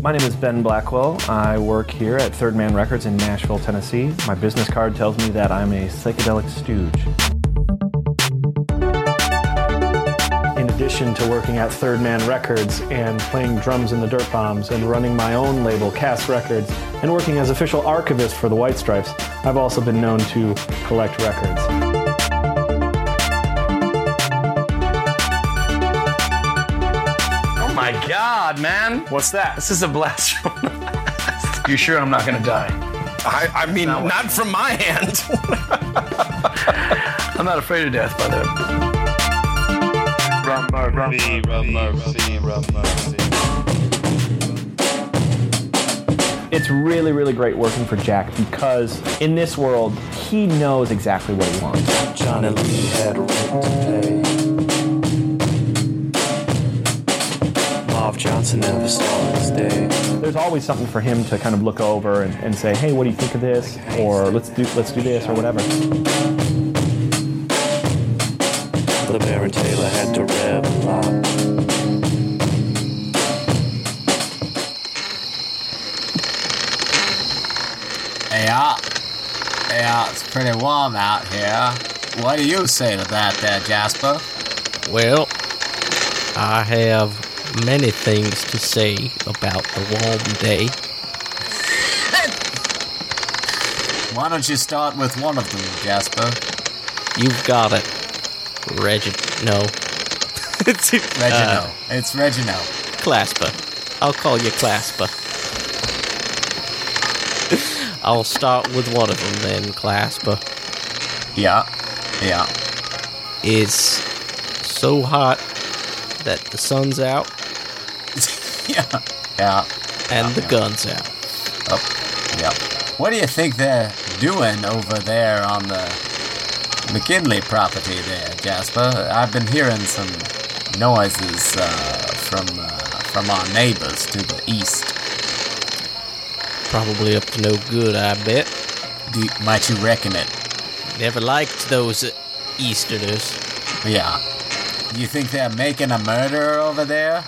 My name is Ben Blackwell. I work here at Third Man Records in Nashville, Tennessee. My business card tells me that I'm a psychedelic stooge. In addition to working at Third Man Records and playing drums in the Dirtbombs and running my own label, Cass Records, and working as official archivist for the White Stripes, I've also been known to collect records. God, man. What's that? This is a blast from the past. You sure I'm not going to die? I mean, not from my hand. I'm not afraid of death, by the way. It's really, really great working for Jack because in this world, he knows exactly what he wants. Johnny Lee had a rent to pay. Johnson never saw this day. There's always something for him to kind of look over and say, hey, what do you think of this? Or let's do this or whatever. But Baron Taylor had to rev a lot. Hey, it's pretty warm out here. What do you say to that there, Jasper? Well, I have many things to say about the warm day. Why don't you start with one of them, Jasper? You've got it. It's Reginald. Clasper. I'll call you Clasper. I'll start with one of them then, Clasper. Yeah. It's so hot that the sun's out. Yeah. And the gun's out. Oh, yeah. What do you think they're doing over there on the McKinley property there, Jasper? I've been hearing some noises from our neighbors to the east. Probably up to no good, I bet. Might you reckon it? Never liked those Easterners. Yeah. You think they're making a murder over there?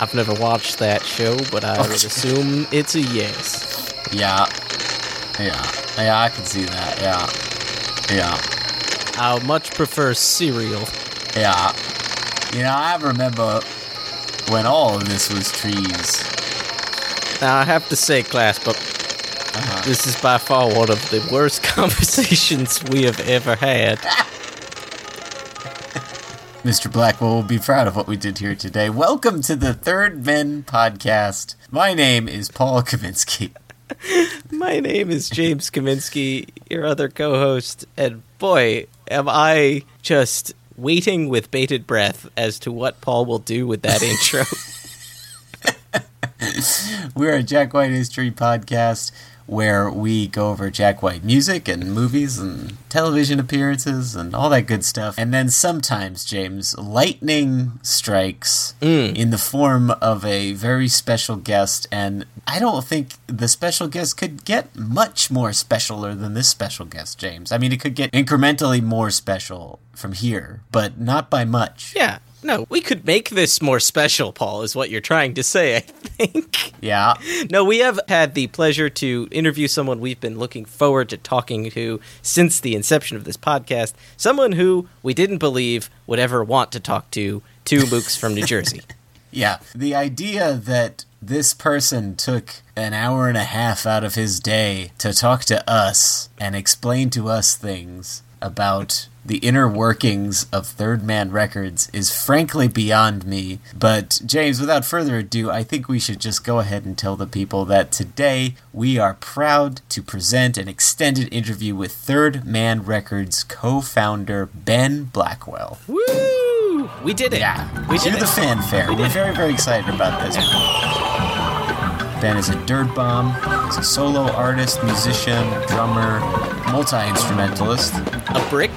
I've never watched that show, but I would assume it's a yes. Yeah, I can see that, yeah. I would much prefer cereal. Yeah. You know, I remember when all of this was trees. Now, I have to say, class, but this is by far one of the worst conversations we have ever had. Mr. Blackwell will be proud of what we did here today. Welcome to the Third Man podcast. My name is Paul Kaminsky. My name is James Kaminsky, your other co-host. And boy, am I just waiting with bated breath as to what Paul will do with that intro. We're a Jack White History podcast where we go over Jack White music and movies and television appearances and all that good stuff. And then sometimes, James, lightning strikes in the form of a very special guest. And I don't think the special guest could get much more specialer than this special guest, James. I mean, it could get incrementally more special from here, but not by much. Yeah. No, we could make this more special, Paul, is what you're trying to say, I think. Yeah. No, we have had the pleasure to interview someone we've been looking forward to talking to since the inception of this podcast, someone who we didn't believe would ever want to talk to two mooks from New Jersey. Yeah. The idea that this person took an hour and a half out of his day to talk to us and explain to us things about the inner workings of Third Man Records is frankly beyond me. But James, without further ado, I think we should just go ahead and tell the people that today we are proud to present an extended interview with Third Man Records co-founder Ben Blackwell. Woo! We did it! Yeah, we did it. The fanfare. We're very, very excited about this. Ben is a Dirtbomb, he's a solo artist, musician, drummer, multi-instrumentalist. A brick.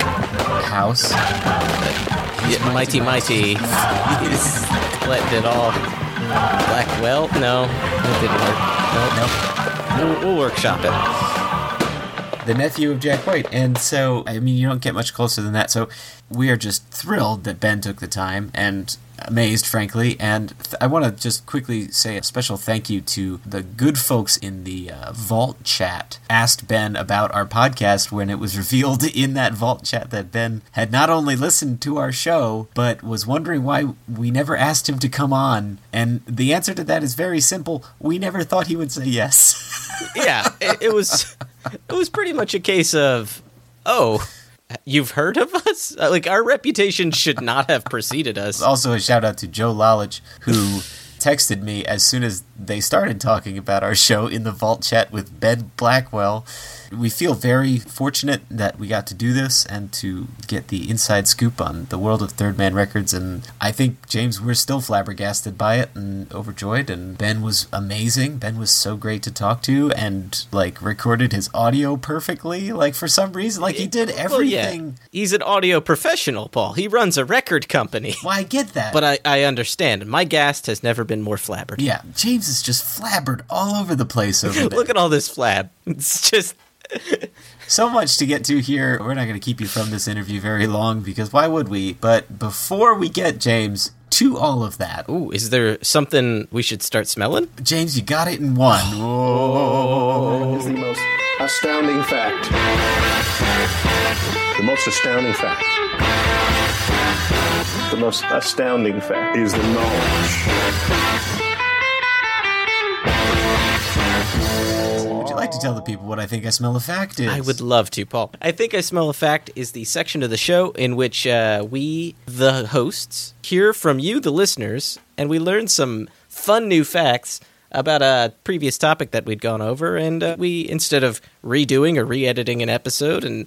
House. Yeah, mighty. Let it all. Blackwell? No, that didn't work. Nope. We'll workshop it. The nephew of Jack White. And so, I mean, you don't get much closer than that. So we are just thrilled that Ben took the time and amazed, frankly. And I want to just quickly say a special thank you to the good folks in the Vault chat. Asked Ben about our podcast when it was revealed in that Vault chat that Ben had not only listened to our show, but was wondering why we never asked him to come on. And the answer to that is very simple. We never thought he would say yes. Yeah, it was pretty much a case of, oh, you've heard of us? Like, our reputation should not have preceded us. Also, a shout-out to Joe Lalich, who texted me as soon as they started talking about our show in the Vault chat with Ben Blackwell. We feel very fortunate that we got to do this and to get the inside scoop on the world of Third Man Records. And I think, James, we're still flabbergasted by it and overjoyed. And Ben was amazing. Ben was so great to talk to and, like, recorded his audio perfectly. Like, for some reason, like, he did everything. Well, yeah. He's an audio professional, Paul. He runs a record company. Well, I get that. But I understand. My guest has never been more flabbered. Yeah. James is just flabbered all over the place over there. Look at all this flab. It's just... So much to get to here. We're not going to keep you from this interview very long because why would we? But before we get, James, to all of that. Ooh, is there something we should start smelling? James, you got it in one. Whoa. It's the most astounding fact. The most astounding fact. The most astounding fact is the knowledge. To tell the people what I think I smell a fact is. I would love to, Paul. I think I smell a fact is the section of the show in which we, the hosts, hear from you, the listeners, and we learn some fun new facts about a previous topic that we'd gone over, and we, instead of redoing or re-editing an episode and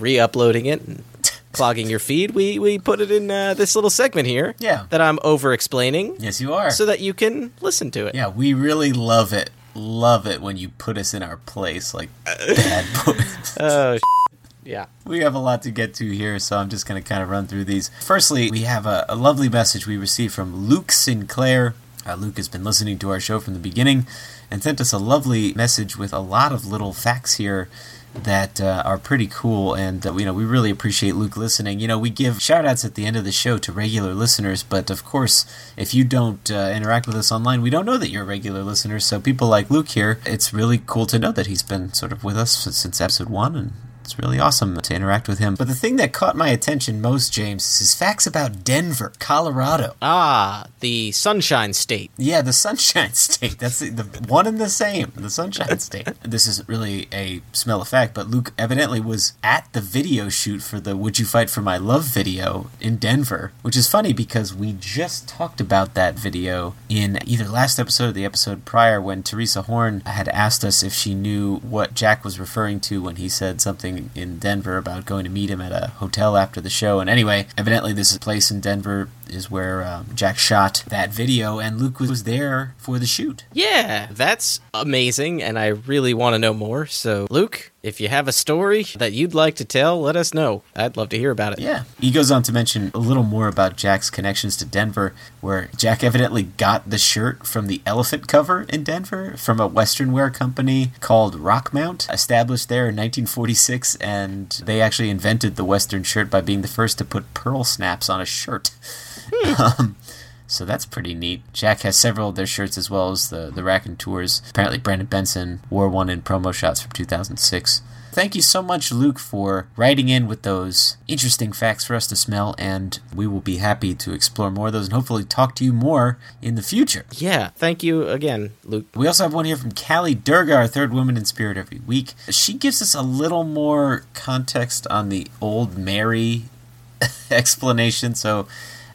re-uploading it and clogging your feed, we put it in this little segment here that I'm over-explaining. Yes, you are. So that you can listen to it. Yeah, we really love it. Love it when you put us in our place, like bad boys. Oh, yeah. We have a lot to get to here, so I'm just going to kind of run through these. Firstly, we have a lovely message we received from Luke Sinclair. Luke has been listening to our show from the beginning and sent us a lovely message with a lot of little facts here that are pretty cool, and you know, we really appreciate Luke listening. You know, we give shout-outs at the end of the show to regular listeners, but of course, if you don't interact with us online, we don't know that you're a regular listener, so people like Luke here, it's really cool to know that he's been sort of with us since episode 1, and it's really awesome to interact with him. But the thing that caught my attention most, James, is his facts about Denver, Colorado. Ah, the Sunshine State. Yeah, the Sunshine State. That's the one and the same, the Sunshine State. This isn't really a smell of fact, but Luke evidently was at the video shoot for the Would You Fight For My Love video in Denver, which is funny because we just talked about that video in either last episode or the episode prior when Teresa Horn had asked us if she knew what Jack was referring to when he said something in Denver about going to meet him at a hotel after the show. And anyway, evidently this place in Denver is where Jack shot that video, and Luke was there for the shoot. Yeah, that's amazing, and I really want to know more. So, Luke, if you have a story that you'd like to tell, let us know. I'd love to hear about it. Yeah. He goes on to mention a little more about Jack's connections to Denver, where Jack evidently got the shirt from the Elephant cover in Denver from a Western wear company called Rockmount, established there in 1946, and they actually invented the Western shirt by being the first to put pearl snaps on a shirt. So that's pretty neat. Jack has several of their shirts as well as the Raconteurs. Apparently Brendan Benson wore one in promo shots from 2006. Thank you so much, Luke, for writing in with those interesting facts for us to smell, and we will be happy to explore more of those and hopefully talk to you more in the future. Yeah, thank you again, Luke. We also have one here from Callie Durga, our third woman in spirit every week. She gives us a little more context on the old Mary explanation, so...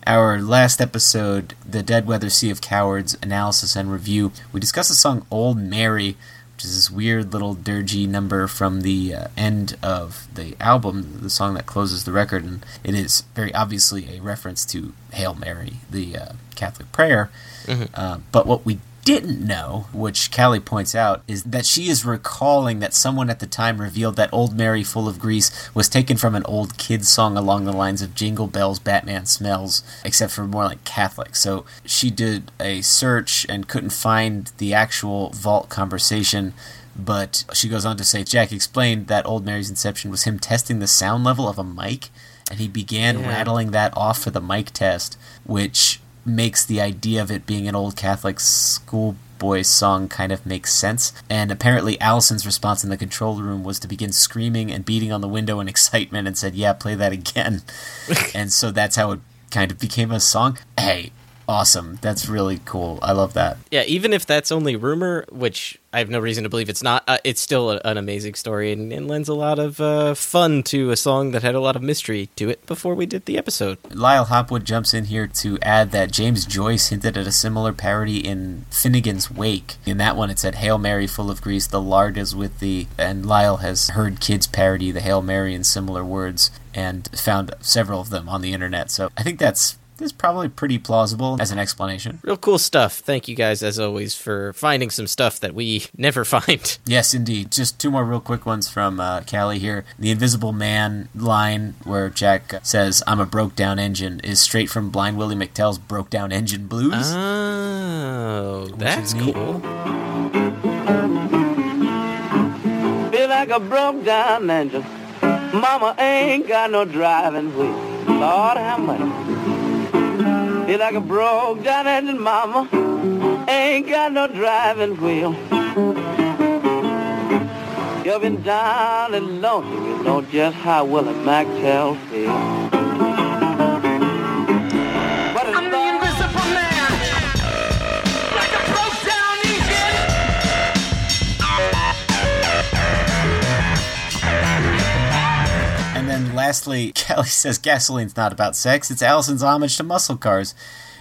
Our last episode, the Dead Weather Sea of Cowards analysis and review, we discussed the song Old Mary, which is this weird little dirgy number from the end of the album, the song that closes the record, and it is very obviously a reference to Hail Mary, the Catholic prayer. Mm-hmm. But what we didn't know, which Callie points out, is that she is recalling that someone at the time revealed that Old Mary Full of Grease was taken from an old kid's song along the lines of Jingle Bells, Batman Smells, except for more like Catholic. So she did a search and couldn't find the actual vault conversation, but she goes on to say, Jack explained that Old Mary's inception was him testing the sound level of a mic, and he began rattling that off for the mic test, which... makes the idea of it being an old Catholic schoolboy song kind of make sense. And apparently Allison's response in the control room was to begin screaming and beating on the window in excitement and said, yeah, play that again. And so that's how it kind of became a song. Hey, awesome. That's really cool. I love that. Yeah, even if that's only rumor, which I have no reason to believe it's not, it's still an amazing story and lends a lot of fun to a song that had a lot of mystery to it before we did the episode. Lyle Hopwood jumps in here to add that James Joyce hinted at a similar parody in Finnegan's Wake. In that one, it said, Hail Mary, full of grease, the lard is with thee. And Lyle has heard kids parody the Hail Mary in similar words and found several of them on the internet. So I think that's... this is probably pretty plausible as an explanation. Real cool stuff. Thank you guys, as always, for finding some stuff that we never find. Yes, indeed. Just two more real quick ones from Callie here. The Invisible Man line where Jack says, I'm a broke-down engine, is straight from Blind Willie McTell's Broke Down Engine Blues. Oh, that's cool. Feel like a broke-down engine. Mama ain't got no driving wheel. Lord, how much... feel like a broke down engine, mama, ain't got no driving wheel. You've been down and lonely, you know just how Willie McTell feels. I'm the invisible man, like a broke down engine. And then lastly, Callie says gasoline's not about sex, it's Allison's homage to muscle cars,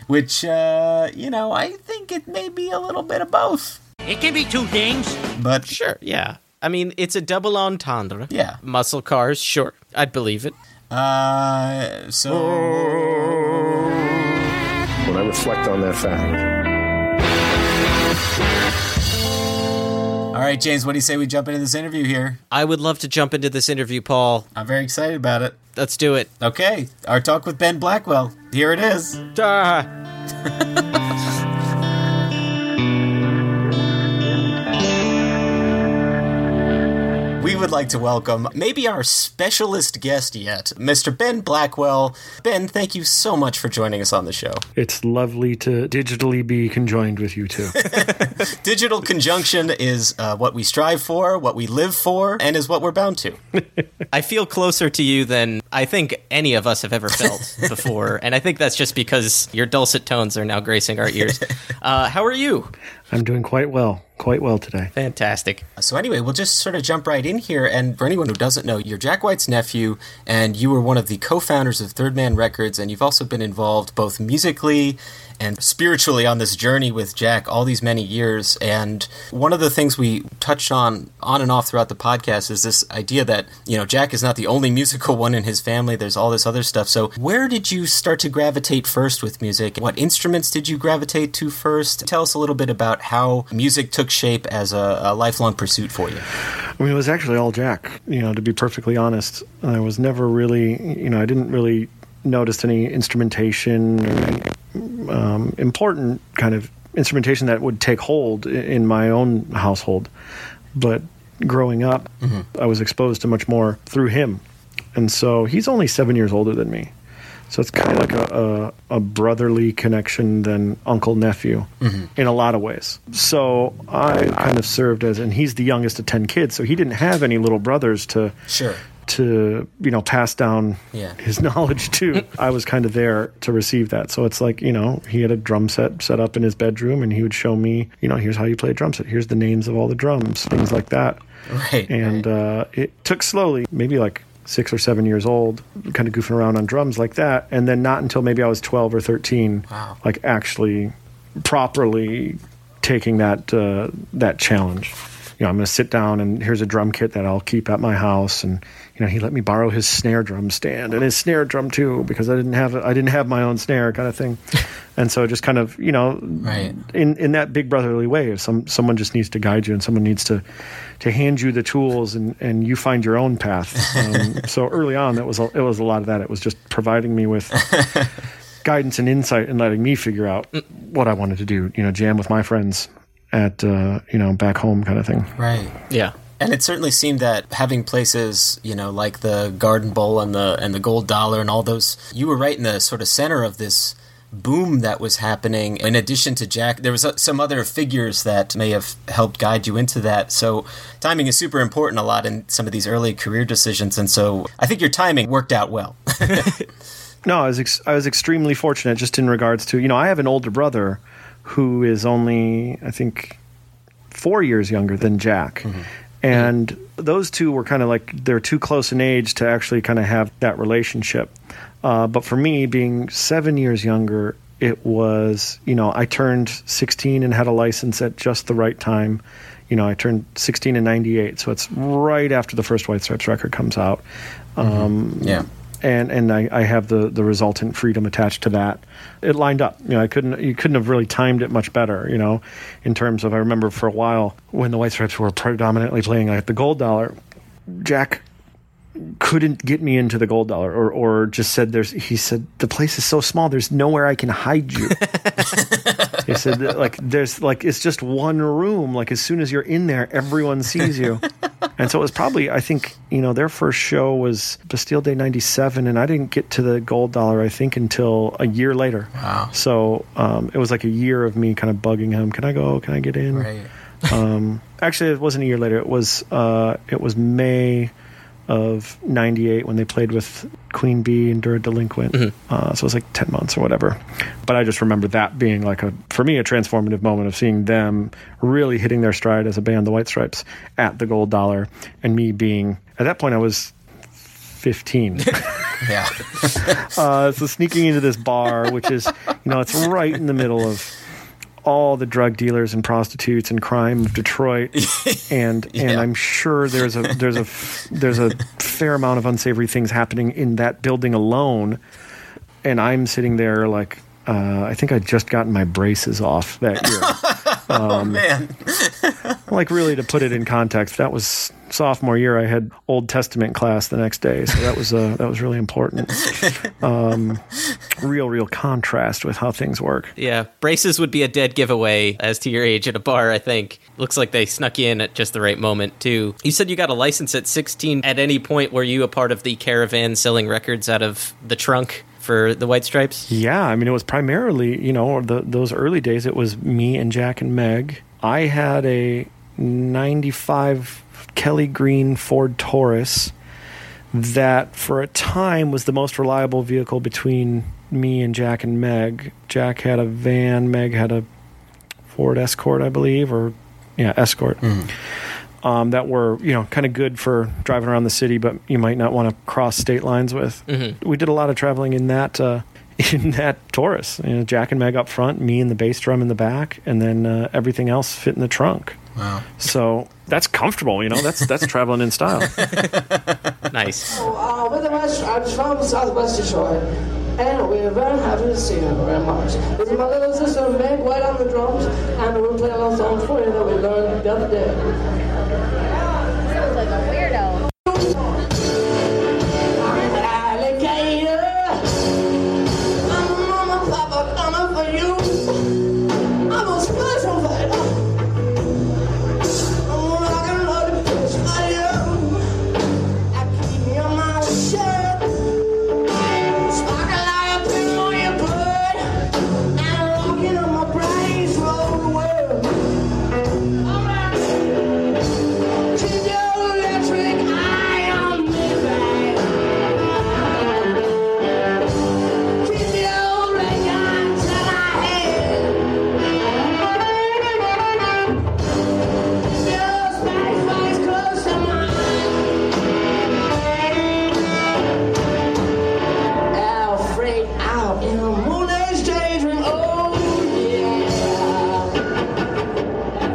which, I think it may be a little bit of both. It can be two things. But sure, yeah. I mean, it's a double entendre. Yeah. Muscle cars, sure. I'd believe it. When I reflect on that fact... All right, James, what do you say we jump into this interview here? I would love to jump into this interview, Paul. I'm very excited about it. Let's do it. Okay, our talk with Ben Blackwell. Here it is. We would like to welcome maybe our specialist guest yet, Mr. Ben Blackwell. Ben, thank you so much for joining us on the show. It's lovely to digitally be conjoined with you two. Digital conjunction is what we strive for, what we live for, and is what we're bound to. I feel closer to you than I think any of us have ever felt before, and I think that's just because your dulcet tones are now gracing our ears. How are you? I'm doing quite well today. Fantastic. So anyway, we'll just sort of jump right in here. And for anyone who doesn't know, you're Jack White's nephew, and you were one of the co-founders of Third Man Records, and you've also been involved both musically and spiritually on this journey with Jack all these many years. And one of the things we touched on and off throughout the podcast is this idea that, Jack is not the only musical one in his family. There's all this other stuff. So where did you start to gravitate first with music? What instruments did you gravitate to first? Tell us a little bit about how music took shape as a lifelong pursuit for you. I mean, it was actually all Jack, to be perfectly honest. I was never really, I didn't really notice any instrumentation or any important kind of instrumentation that would take hold in my own household. But growing up, I was exposed to much more through him. And so he's only 7 years older than me. So it's kind of like a brotherly connection than uncle-nephew in a lot of ways. So I kind of served as, and he's the youngest of 10 kids, so he didn't have any little brothers to pass down his knowledge to. I was kind of there to receive that. So it's like, he had a drum set set up in his bedroom, and he would show me, here's how you play a drum set. Here's the names of all the drums, things like that. Right. And it took slowly, maybe like 6 or 7 years old, kind of goofing around on drums like that. And then not until maybe I was 12 or 13, like actually properly taking that challenge. I'm going to sit down and here's a drum kit that I'll keep at my house. And, he let me borrow his snare drum stand and his snare drum too, because I didn't have my own snare kind of thing. And so just kind of, in that big brotherly way, someone just needs to guide you and someone needs to hand you the tools and you find your own path. So early on, it was a lot of that. It was just providing me with guidance and insight and letting me figure out what I wanted to do, jam with my friends at back home kind of thing. Right. Yeah. And it certainly seemed that having places, like the Garden Bowl and the Gold Dollar and all those, you were right in the sort of center of this boom that was happening. In addition to Jack, there was some other figures that may have helped guide you into that. So timing is super important a lot in some of these early career decisions. And so I think your timing worked out well. No, I was extremely fortunate just in regards to, I have an older brother who is only, I think, 4 years younger than Jack. Mm-hmm. And those two were kind of like, they're too close in age to actually kind of have that relationship. But for me, being 7 years younger, it was, I turned 16 and had a license at just the right time. I turned 16 in 98, so it's right after the first White Stripes record comes out. And I have the resultant freedom attached to that. It lined up. You couldn't have really timed it much better, in terms of, I remember for a while when the White Stripes were predominantly playing at the Gold Dollar, Jack couldn't get me into the Gold Dollar or just said, he said, the place is so small, there's nowhere I can hide you. He said, it's just one room. Like, as soon as you're in there, everyone sees you. And so it was probably, I think, their first show was Bastille Day 97, and I didn't get to the Gold Dollar, I think, until a year later. Wow. So it was like a year of me kind of bugging him. Can I go? Can I get in? Right. Actually, it wasn't a year later. It was May of 98 when they played with Queen Bee and Dura Delinquent. So it was like 10 months or whatever. But I just remember that being like for me, a transformative moment of seeing them really hitting their stride as a band, the White Stripes, at the Gold Dollar, and me being, at that point I was 15. Yeah. So sneaking into this bar, which is, it's right in the middle of all the drug dealers and prostitutes and crime of Detroit, and I'm sure there's a fair amount of unsavory things happening in that building alone. And I'm sitting there like, I think I'd just gotten my braces off that year. Oh man! Like, really, to put it in context, that was sophomore year. I had Old Testament class the next day, so that was really important. Real contrast with how things work. Yeah, braces would be a dead giveaway as to your age at a bar, I think. Looks like they snuck you in at just the right moment too. You said you got a license at 16. At any point, were you a part of the caravan selling records out of the trunk for the White Stripes? Yeah, I mean, it was primarily, those early days, it was me and Jack and Meg. I had a 95 Kelly Green Ford Taurus that for a time was the most reliable vehicle between me and Jack and Meg. Jack had a van, Meg had a Ford Escort, I believe, Escort. Mm. That were, kind of good for driving around the city, but you might not want to cross state lines with. Mm-hmm. We did a lot of traveling in that Taurus. Jack and Meg up front, me and the bass drum in the back, and then everything else fit in the trunk. Wow! So that's comfortable, That's traveling in style. Nice. We're the West. I'm from Southwest Detroit, and we're very happy to see you very much. This is my little sister Meg White on the drums, and we'll play a little song for you that we learned the other day. Sounds like a weirdo. I'm an alligator. I'm a mama, papa, coming for you. I'm a special fighter. I'm rock and roll to push for you. I keep your mouth shut. Sparkle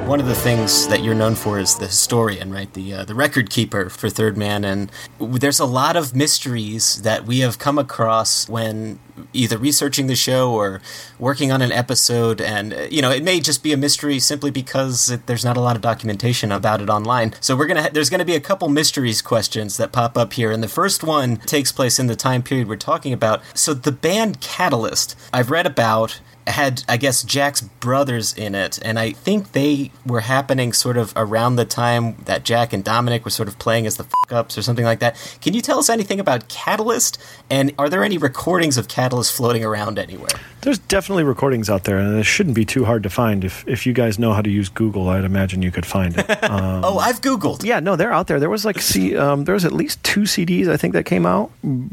One of the things that you're known for is the historian, right? The record keeper for Third Man, and there's a lot of mysteries that we have come across when either researching the show or working on an episode, and you know, it may just be a mystery simply because there's not a lot of documentation about it online. So we're gonna there's gonna be a couple mysteries questions that pop up here, and the first one takes place in the time period we're talking about. So the band Catalyst, I've read about, had, I guess, Jack's brothers in it, and I think they were happening sort of around the time that Jack and Dominic were sort of playing as the F**k Ups or something like that. Can you tell us anything about Catalyst, and are there any recordings of Catalyst floating around anywhere? There's definitely recordings out there, and it shouldn't be too hard to find. If you guys know how to use Google, I'd imagine you could find it. Oh, I've Googled. Yeah, no, they're out there. There was like there was at least 2 CDs, I think, that came out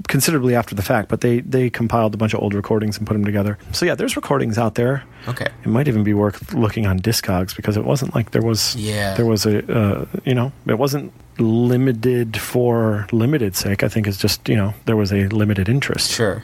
considerably after the fact, but they compiled a bunch of old recordings and put them together. So yeah, there's recordings out there. Okay. It might even be worth looking on Discogs, because it wasn't like it wasn't limited for limited sake. I think it's just, there was a limited interest. Sure.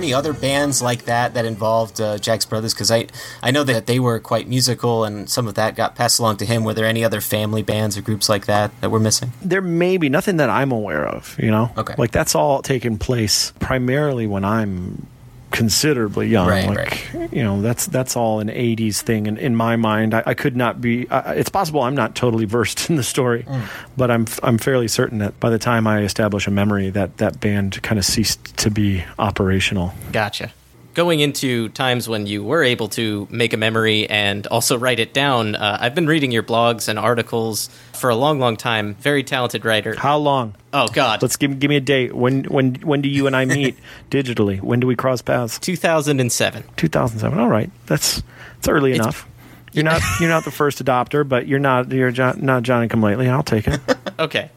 Any other bands like that involved Jack's brothers? Because I know that they were quite musical, and some of that got passed along to him. Were there any other family bands or groups like that we're missing? There may be. Nothing that I'm aware of, Okay. Like, that's all taking place primarily when I'm considerably young. Right. That's all an 80s thing. And in my mind, I could not be, it's possible I'm not totally versed in the story, but I'm fairly certain that by the time I establish a memory, that band kind of ceased to be operational. Gotcha. Going into times when you were able to make a memory and also write it down, I've been reading your blogs and articles for a long, long time. Very talented writer. How long? Oh, God. Let's give me a date. When do you and I meet digitally? When do we cross paths? 2007. 2007. All right. That's early enough. You're not the first adopter, but you're not Johnny Come Lately. I'll take it. Okay.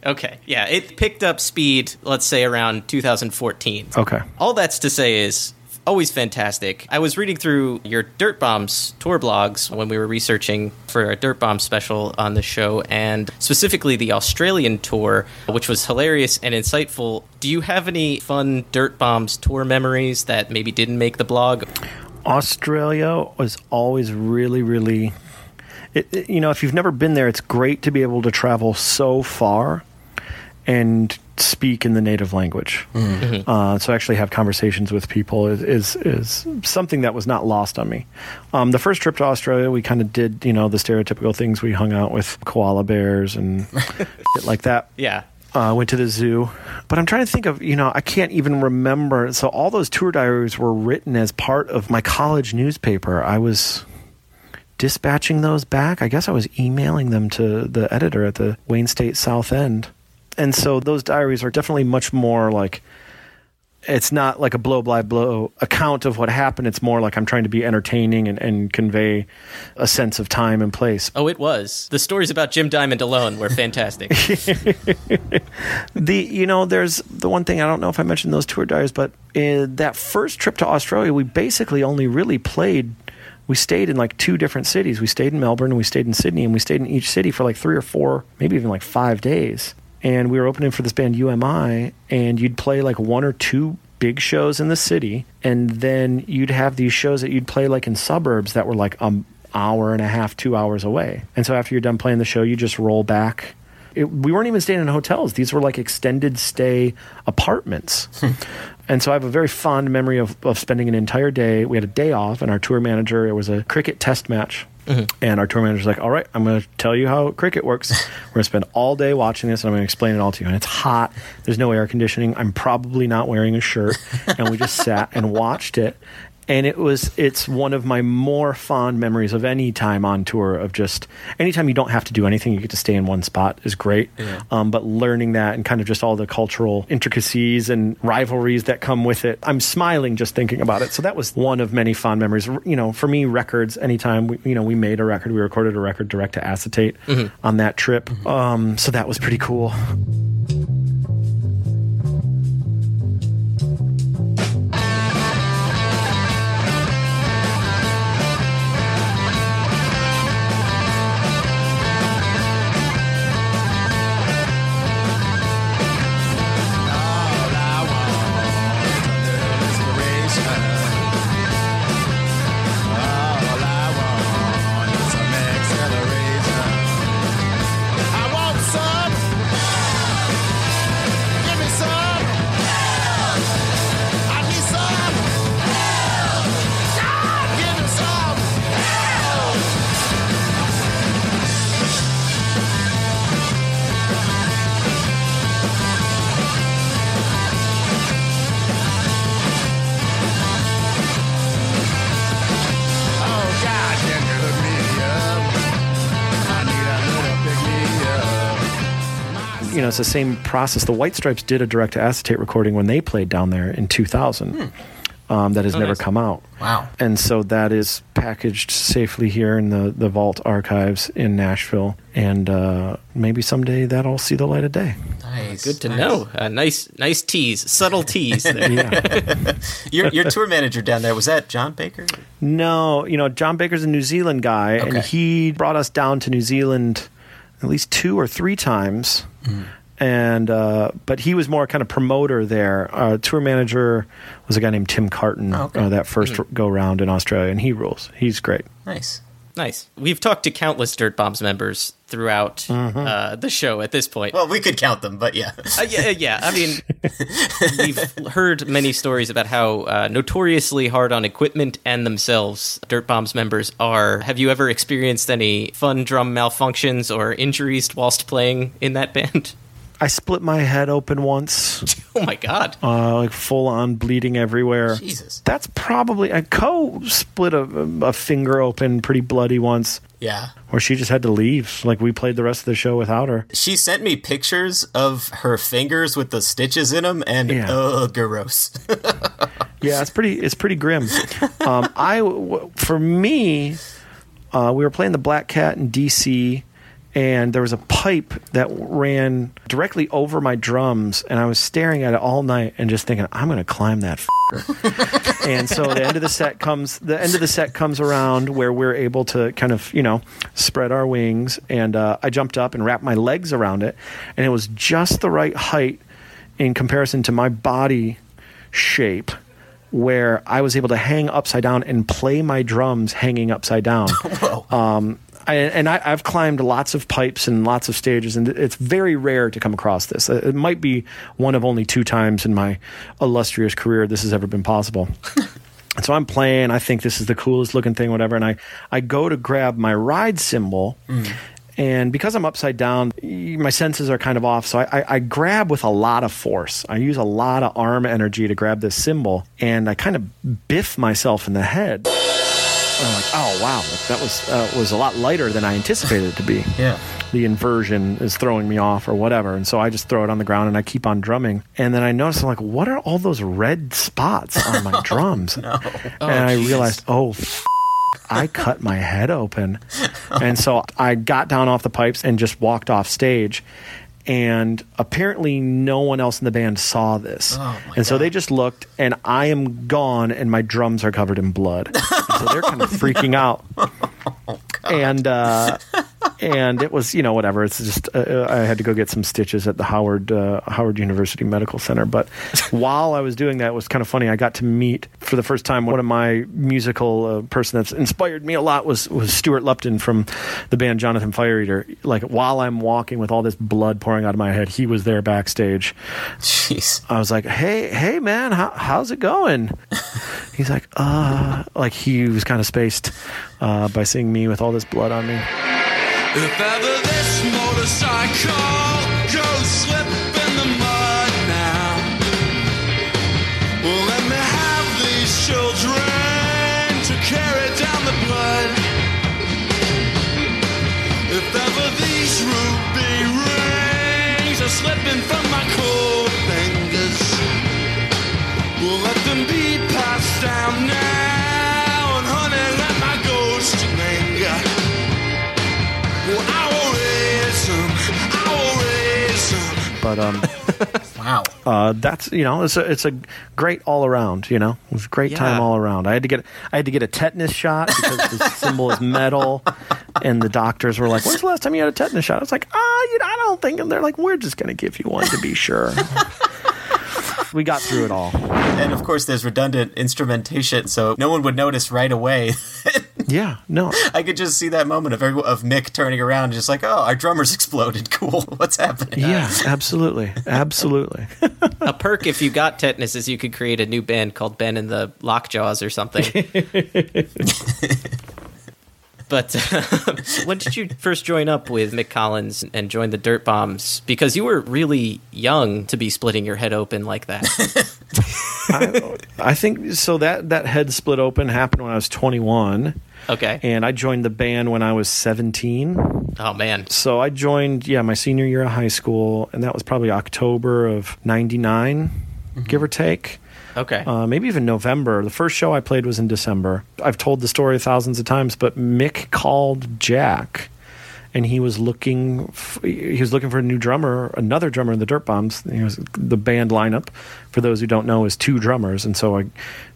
Yeah, it picked up speed, let's say, around 2014. Okay. All that's to say is, always fantastic. I was reading through your Dirtbombs tour blogs when we were researching for a Dirtbombs special on the show, and specifically the Australian tour, which was hilarious and insightful. Do you have any fun Dirtbombs tour memories that maybe didn't make the blog? Australia was always really, really... if you've never been there, it's great to be able to travel so far and speak in the native language. Mm-hmm. So actually have conversations with people is something that was not lost on me. The first trip to Australia, we kind of did, the stereotypical things. We hung out with koala bears and shit like that. Yeah. Went to the zoo. But I'm trying to think of, I can't even remember. So all those tour diaries were written as part of my college newspaper. I was dispatching those back. I guess I was emailing them to the editor at the Wayne State South End. And so those diaries are definitely much more like, it's not like a blow-by-blow account of what happened. It's more like I'm trying to be entertaining and convey a sense of time and place. Oh, it was. The stories about Jim Diamond alone were fantastic. There's the one thing, I don't know if I mentioned those tour diaries, but that first trip to Australia, we basically only really played... We stayed in like 2 different cities. We stayed in Melbourne and we stayed in Sydney, and we stayed in each city for like 3 or 4, maybe even like 5 days. And we were opening for this band UMI, and you'd play like 1 or 2 big shows in the city, and then you'd have these shows that you'd play like in suburbs that were like an hour and a half, 2 hours away. And so after you're done playing the show, you just roll back. We weren't even staying in hotels. These were like extended stay apartments. And so I have a very fond memory of spending an entire day. We had a day off, and our tour manager, it was a cricket test match. Mm-hmm. And our tour manager's like, all right, I'm going to tell you how cricket works. We're going to spend all day watching this, and I'm going to explain it all to you. And it's hot. There's no air conditioning. I'm probably not wearing a shirt. And we just sat and watched it. And it's one of my more fond memories of any time on tour, of just anytime you don't have to do anything, you get to stay in one spot is great. Yeah. But learning that and kind of just all the cultural intricacies and rivalries that come with it, I'm smiling just thinking about it. So that was one of many fond memories. You know, for me, records, anytime we made a record, we recorded a record direct to acetate on that trip. So that was pretty cool. It's the same process. The White Stripes did a direct to acetate recording when they played down there in 2000 that has never come out. Wow. And so that is packaged safely here in the Vault Archives in Nashville, and maybe someday that'll see the light of day. Nice. Good to know. Nice tease. Subtle tease there. Yeah. Your tour manager down there, was that John Baker? No. John Baker's a New Zealand guy, and he brought us down to New Zealand at least 2 or 3 times. And but he was more kind of promoter there. Tour manager was a guy named Tim Carton. That first go round in Australia, and he rules. He's great. Nice. We've talked to countless Dirtbombs members throughout the show at this point. Well, we could count them, but yeah. Yeah. I mean, we've heard many stories about how notoriously hard on equipment and themselves Dirtbombs members are. Have you ever experienced any fun drum malfunctions or injuries whilst playing in that band? I split my head open once. Oh my God. Like full on bleeding everywhere. Jesus. That's probably, Ko split a finger open pretty bloody once. Yeah. Or she just had to leave. Like, we played the rest of the show without her. She sent me pictures of her fingers with the stitches in them, and gross. Yeah, it's pretty grim. For me, we were playing the Black Cat in DC, and there was a pipe that ran directly over my drums, and I was staring at it all night and just thinking, I'm going to climb that f***er. And so the end of the set comes around where we're able to kind of, spread our wings, and I jumped up and wrapped my legs around it, and it was just the right height in comparison to my body shape, where I was able to hang upside down and play my drums hanging upside down. Whoa. I've climbed lots of pipes and lots of stages, and it's very rare to come across this. It might be one of only 2 times in my illustrious career this has ever been possible. And so I'm playing. I think this is the coolest looking thing, whatever. And I go to grab my ride cymbal, and because I'm upside down, my senses are kind of off. So I grab with a lot of force. I use a lot of arm energy to grab this cymbal, and I kind of biff myself in the head. And I'm like, oh wow, that was a lot lighter than I anticipated it to be. Yeah, the inversion is throwing me off or whatever, and so I just throw it on the ground and I keep on drumming. And then I notice, I'm like, what are all those red spots on my drums? No. I realized, I cut my head open, and so I got down off the pipes and just walked off stage. And apparently no one else in the band saw this. So they just looked, and I am gone, and my drums are covered in blood. So they're kind of freaking out. Oh, God. And it was, whatever. It's just, I had to go get some stitches at the Howard University Medical Center. But while I was doing that, it was kind of funny. I got to meet, for the first time, one of my musical person that's inspired me a lot was Stuart Lupton from the band Jonathan Fireeater. Like, while I'm walking with all this blood pouring out of my head, he was there backstage. Jeez. I was like, hey man, how's it going? He's like, he was kind of spaced by seeing me with all this blood on me. If ever this motorcycle goes slip in the mud now, well, let me have these children. But wow, that's, you know, it's a great all around. You know, it was a great time all around. I had to get a tetanus shot because the symbol is metal, and the doctors were like, "When's the last time you had a tetanus shot?" I was like, you know, I don't think. And they're like, "We're just going to give you one to be sure." We got through it all. And of course, there's redundant instrumentation, so no one would notice right away. Yeah, no. I could just see that moment of Mick turning around and just like, oh, our drummer's exploded. Cool. What's happening? Yeah, absolutely. Absolutely. A perk if you got tetanus is you could create a new band called Ben and the Lockjaws or something. But when did you first join up with Mick Collins and join the Dirtbombs? Because you were really young to be splitting your head open like that. I think so. That head split open happened when I was 21. Okay. And I joined the band when I was 17. Oh, man. So I joined, my senior year of high school, and that was probably October of 99, give or take. Okay. Maybe even November. The first show I played was in December. I've told the story thousands of times, but Mick called Jack, and he was looking. He was looking for a new drummer, another drummer in the Dirtbombs. The band lineup, for those who don't know, is two drummers, and so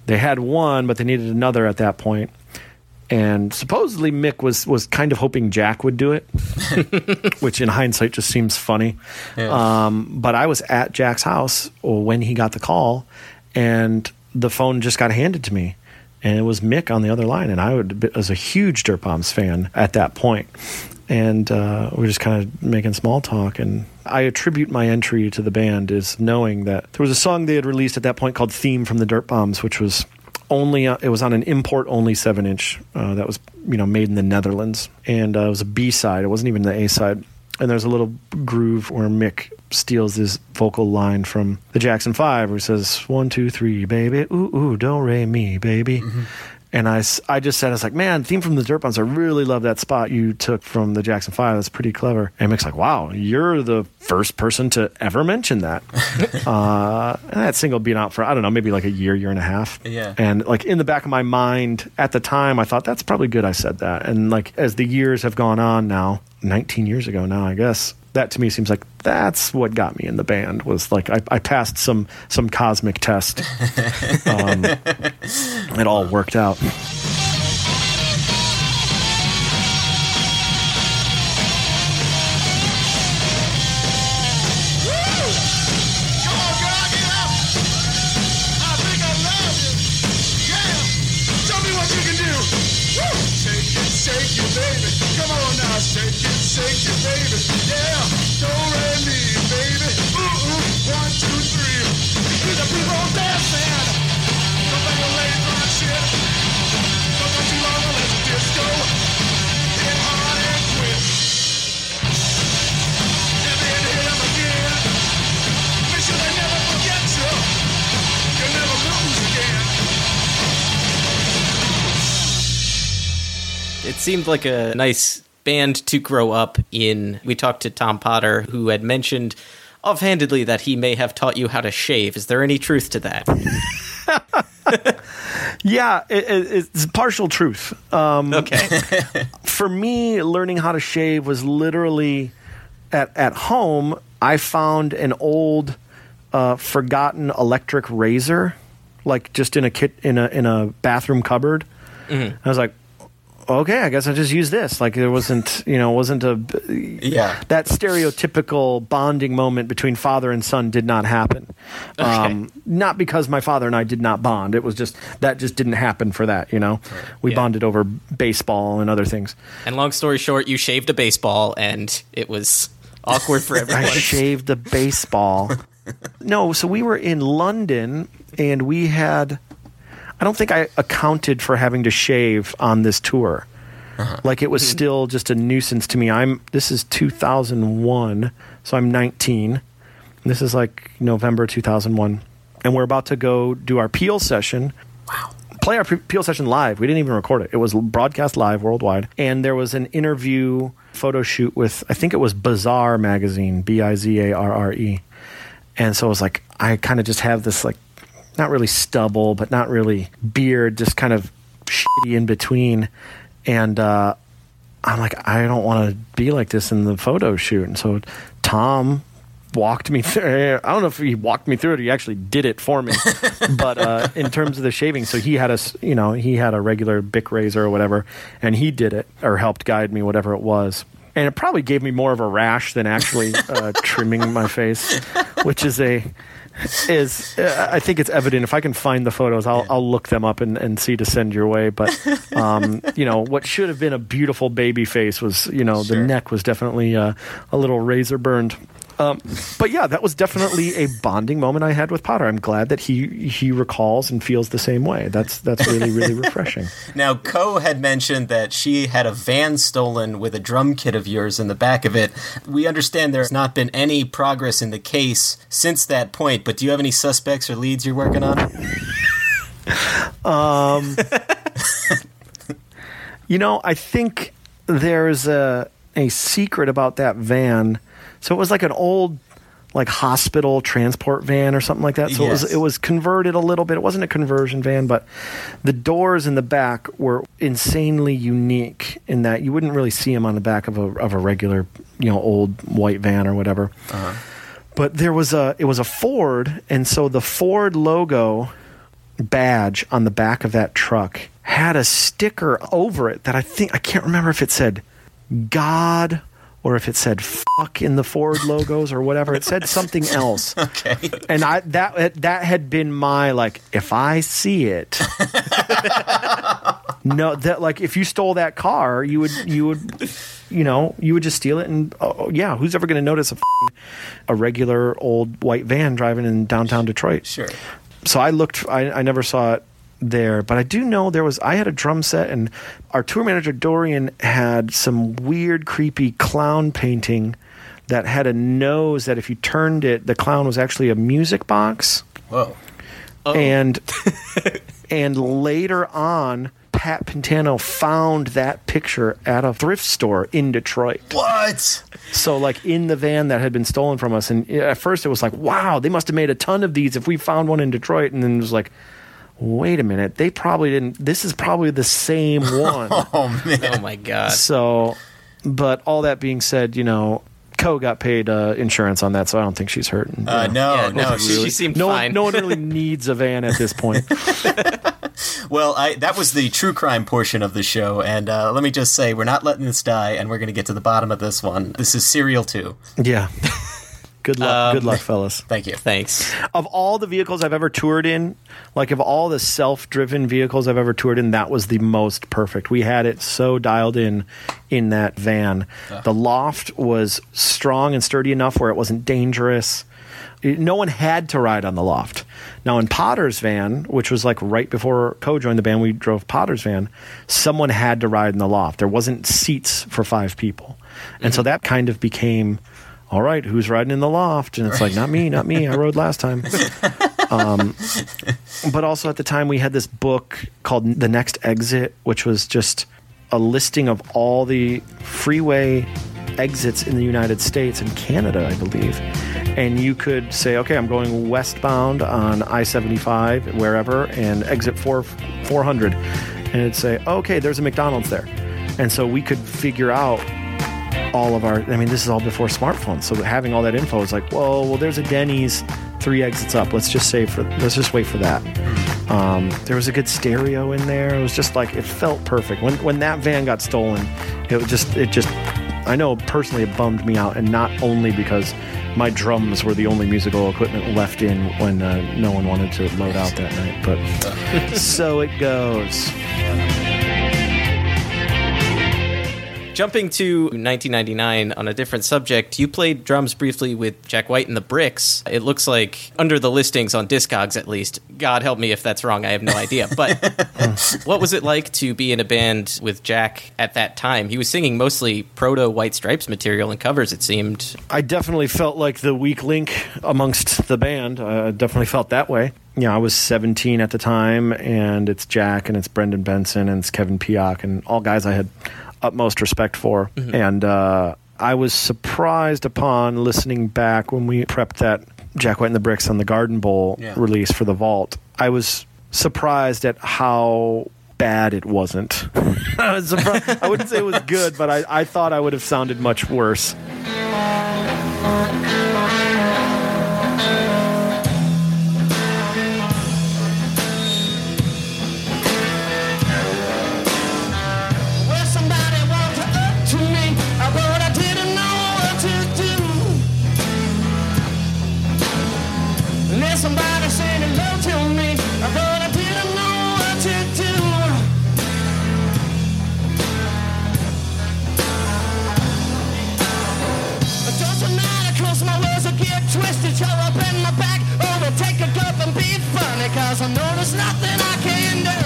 they had one, but they needed another at that point. And supposedly Mick was kind of hoping Jack would do it, which in hindsight just seems funny. Yeah. But I was at Jack's house when he got the call. And the phone just got handed to me, and it was Mick on the other line. And I was a huge Dirtbombs fan at that point. And we were just kind of making small talk. And I attribute my entry to the band is knowing that there was a song they had released at that point called "Theme" from the Dirtbombs, which was it was on an import-only 7-inch that was made in the Netherlands, and it was a B-side. It wasn't even the A-side. And there's a little groove where Mick steals this vocal line from the Jackson 5 where he says, 1, 2, 3, baby, ooh, ooh, don't ray me, baby. Mm-hmm. And I just said, I was like, man, Theme from the Dirtbombs, I really love that spot you took from the Jackson 5. That's pretty clever. And Mick's like, wow, you're the first person to ever mention that. And that single had been out for, I don't know, maybe like a year and a half. Yeah. And like in the back of my mind at the time, I thought that's probably good I said that. And like as the years have gone on now, 19 years ago now, I guess, that to me seems like that's what got me in the band was like I passed some cosmic test. It all worked out. It seemed like a nice band to grow up in. We talked to Tom Potter, who had mentioned offhandedly that he may have taught you how to shave. Is there any truth to that? Yeah, it's partial truth. Okay. For me, learning how to shave was literally at home. I found an old, forgotten electric razor, like just in a kit in a bathroom cupboard. Mm-hmm. I was like, okay, I guess I just use this. Like there wasn't a that stereotypical bonding moment between father and son did not happen. Okay. Not because my father and I did not bond. It was just didn't happen for that. We bonded over baseball and other things. And long story short, you shaved a baseball, and it was awkward for everyone. I shaved a baseball. No, so we were in London, and we had. I don't think I accounted for having to shave on this tour. Uh-huh. Like it was still just a nuisance to me. This is 2001, so I'm 19. This is like November 2001. And we're about to go do our Peel Session. Wow. Play our Peel Session live. We didn't even record it. It was broadcast live worldwide. And there was an interview photo shoot with, I think it was Bazaar magazine, Bizarre. And so it was like, I kind of just have this like, not really stubble, but not really beard, just kind of shitty in between. And I'm like, I don't want to be like this in the photo shoot. And so Tom walked me through. I don't know if he walked me through it or he actually did it for me. But in terms of the shaving, so he had a, you know, he had a regular Bic razor or whatever, and he did it or helped guide me, whatever it was. And it probably gave me more of a rash than actually trimming my face, which is a... I think it's evident. If I can find the photos, I'll look them up and see to send your way. But you know, what should have been a beautiful baby face was, you know, the neck was definitely a little razor burned. But yeah, that was definitely a bonding moment I had with Potter. I'm glad that he recalls and feels the same way. That's really, really refreshing. Now, Ko had mentioned that she had a van stolen with a drum kit of yours in the back of it. We understand there's not been any progress in the case since that point, but do you have any suspects or leads you're working on? You know, I think there's a secret about that van. So it was like an old, like, hospital transport van or something like that. So it was converted a little bit. It wasn't a conversion van, but the doors in the back were insanely unique in that you wouldn't really see them on the back of a regular, you know, old white van or whatever. Uh-huh. But it was a Ford, and so the Ford logo badge on the back of that truck had a sticker over it that I can't remember if it said God or if it said fuck in the Ford logos or whatever. It said something else. Okay. And that had been my, like, if I see it. No, that, like, if you stole that car, you would just steal it. And who's ever going to notice a regular old white van driving in downtown Detroit? Sure. So I looked, I never saw it there, but I do know I had a drum set, and our tour manager Dorian had some weird creepy clown painting that had a nose that if you turned it, the clown was actually a music box. Whoa. Oh. And later on, Pat Pintano found that picture at a thrift store in Detroit. What? So, like, in the van that had been stolen from us, and at first it was like, wow, they must have made a ton of these if we found one in Detroit. And then it was like, wait a minute, they probably didn't. This is probably the same one. Oh, man. Oh, my God. So, but all that being said, you know, Ko got paid insurance on that, so I don't think she's hurt. She seemed fine. No one really needs a van at this point. Well, that was the true crime portion of the show, and let me just say, we're not letting this die, and we're going to get to the bottom of this one. This is Serial 2. Yeah. Good luck, fellas. Thank you. Thanks. Of all the vehicles I've ever toured in, like, of all the self-driven vehicles I've ever toured in, that was the most perfect. We had it so dialed in that van. The loft was strong and sturdy enough where it wasn't dangerous. No one had to ride on the loft. Now, in Potter's van, which was, like, right before Ko joined the band, we drove Potter's van, someone had to ride in the loft. There wasn't seats for 5 people. And so that kind of became... all right, who's riding in the loft? And it's like, not me, I rode last time. But also at the time we had this book called The Next Exit, which was just a listing of all the freeway exits in the United States and Canada, I believe. And you could say, okay, I'm going westbound on I-75, wherever, and exit 400. And it'd say, okay, there's a McDonald's there. And so we could figure out all of our, I mean, this is all before smartphones, so having all that info is like, whoa, well, there's a Denny's 3 exits up. Let's just wait for that. There was a good stereo in there. It was just like, it felt perfect. When that van got stolen, it just, I know personally it bummed me out, and not only because my drums were the only musical equipment left in when no one wanted to load out that night, but so it goes. Jumping to 1999 on a different subject, you played drums briefly with Jack White and the Bricks. It looks like, under the listings on Discogs at least, God help me if that's wrong, I have no idea, but what was it like to be in a band with Jack at that time? He was singing mostly proto-White Stripes material and covers, it seemed. I definitely felt like the weak link amongst the band. I definitely felt that way. Yeah, I was 17 at the time, and it's Jack, and it's Brendan Benson, and it's Kevin Piock, and all guys I had utmost respect for. Mm-hmm. And I was surprised upon listening back when we prepped that Jack White and the Bricks on the Garden Bowl release for the Vault. I was surprised at how bad it wasn't. I was surprised. I wouldn't say it was good, but I thought I would have sounded much worse. Unless somebody said hello to me, I thought I didn't know what to do. It doesn't matter, cause my words will get twisted. Show up in my back, overtake a cup and be funny, cause I know there's nothing I can do.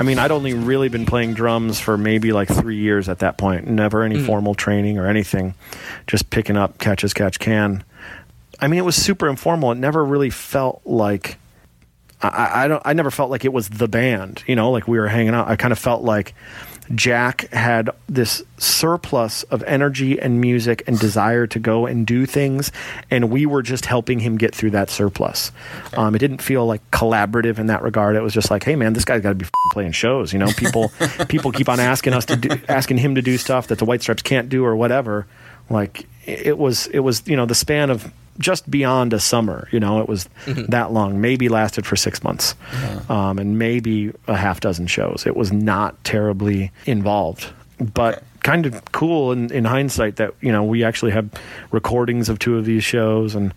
I mean, I'd only really been playing drums for maybe like 3 years at that point. Never any formal training or anything. Just picking up catch as catch can. I mean, it was super informal. It never really felt like I never felt like it was the band, you know, like we were hanging out. I kind of felt like Jack had this surplus of energy and music and desire to go and do things, and we were just helping him get through that surplus. It didn't feel like collaborative in that regard. It was just like, hey man, this guy's got to be playing shows, you know. People keep on asking him to do stuff that the White Stripes can't do or whatever. Like it was you know, the span of just beyond a summer, you know, it was that long, maybe lasted for 6 months, and maybe a half dozen shows. It was not terribly involved, but kind of cool in hindsight that, you know, we actually have recordings of two of these shows. And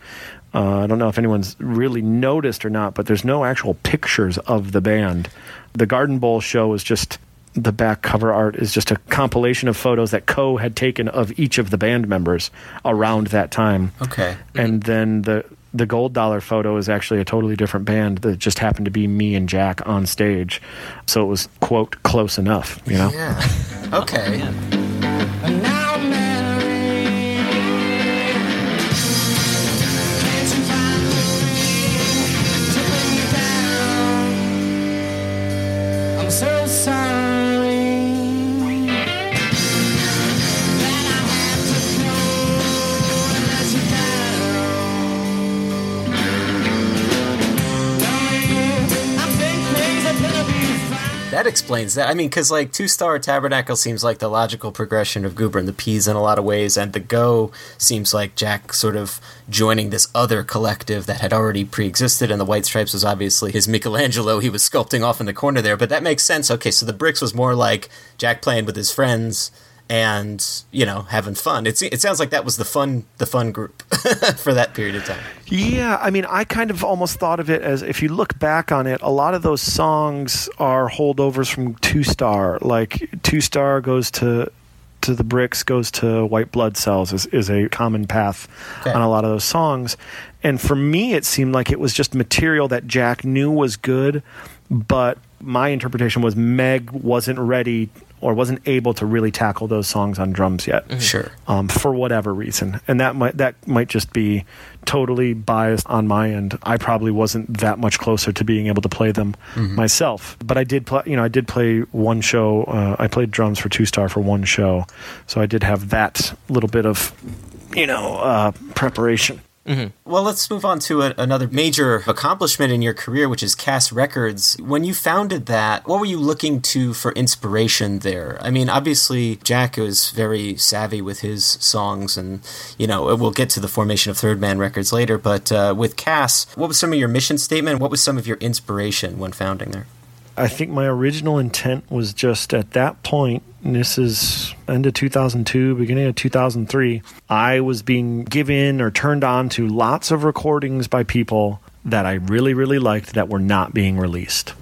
I don't know if anyone's really noticed or not, but there's no actual pictures of the band. The Garden Bowl show is just, the back cover art is just a compilation of photos that Ko had taken of each of the band members around that time. Okay. And then the Gold Dollar photo is actually a totally different band that just happened to be me and Jack on stage. So it was, quote, close enough, you know? Yeah. Okay. And now I'm married. I'm so sorry. That explains that. I mean, because, like, Two Star Tabernacle seems like the logical progression of Goober and the Peas in a lot of ways, and the Go seems like Jack sort of joining this other collective that had already pre-existed, and the White Stripes was obviously his Michelangelo he was sculpting off in the corner there, but that makes sense. Okay, so the Bricks was more like Jack playing with his friends and, you know, having fun. It sounds like that was the fun group for that period of time. Yeah, I mean, I kind of almost thought of it as, if you look back on it, a lot of those songs are holdovers from Two Star. Like, Two Star goes to the Bricks, goes to White Blood Cells is a common path on a lot of those songs. And for me, it seemed like it was just material that Jack knew was good, but my interpretation was Meg wasn't ready or wasn't able to really tackle those songs on drums yet. Mm-hmm. Sure. For whatever reason. And that might just be totally biased on my end. I probably wasn't that much closer to being able to play them myself. But I did play, you know, one show. I played drums for Two Star for one show. So I did have that little bit of, you know, preparation. Mm-hmm. Well, let's move on to another major accomplishment in your career, which is Cass Records. When you founded that, what were you looking to for inspiration there? I mean, obviously, Jack was very savvy with his songs, and, you know, we'll get to the formation of Third Man Records later, but with Cass, what was some of your mission statement? What was some of your inspiration when founding there? I think my original intent was just at that point, and this is end of 2002, beginning of 2003, I was being given or turned on to lots of recordings by people that I really, really liked that were not being released.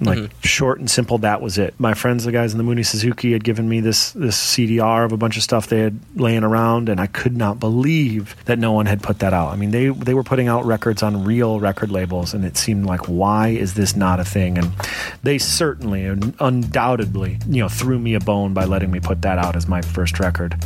Like, short and simple, that was it. My friends, the guys in the Mooney Suzuki, had given me this CDR of a bunch of stuff they had laying around, and I could not believe that no one had put that out. I mean, they were putting out records on real record labels, and it seemed like, why is this not a thing? And they certainly and undoubtedly, you know, threw me a bone by letting me put that out as my first record.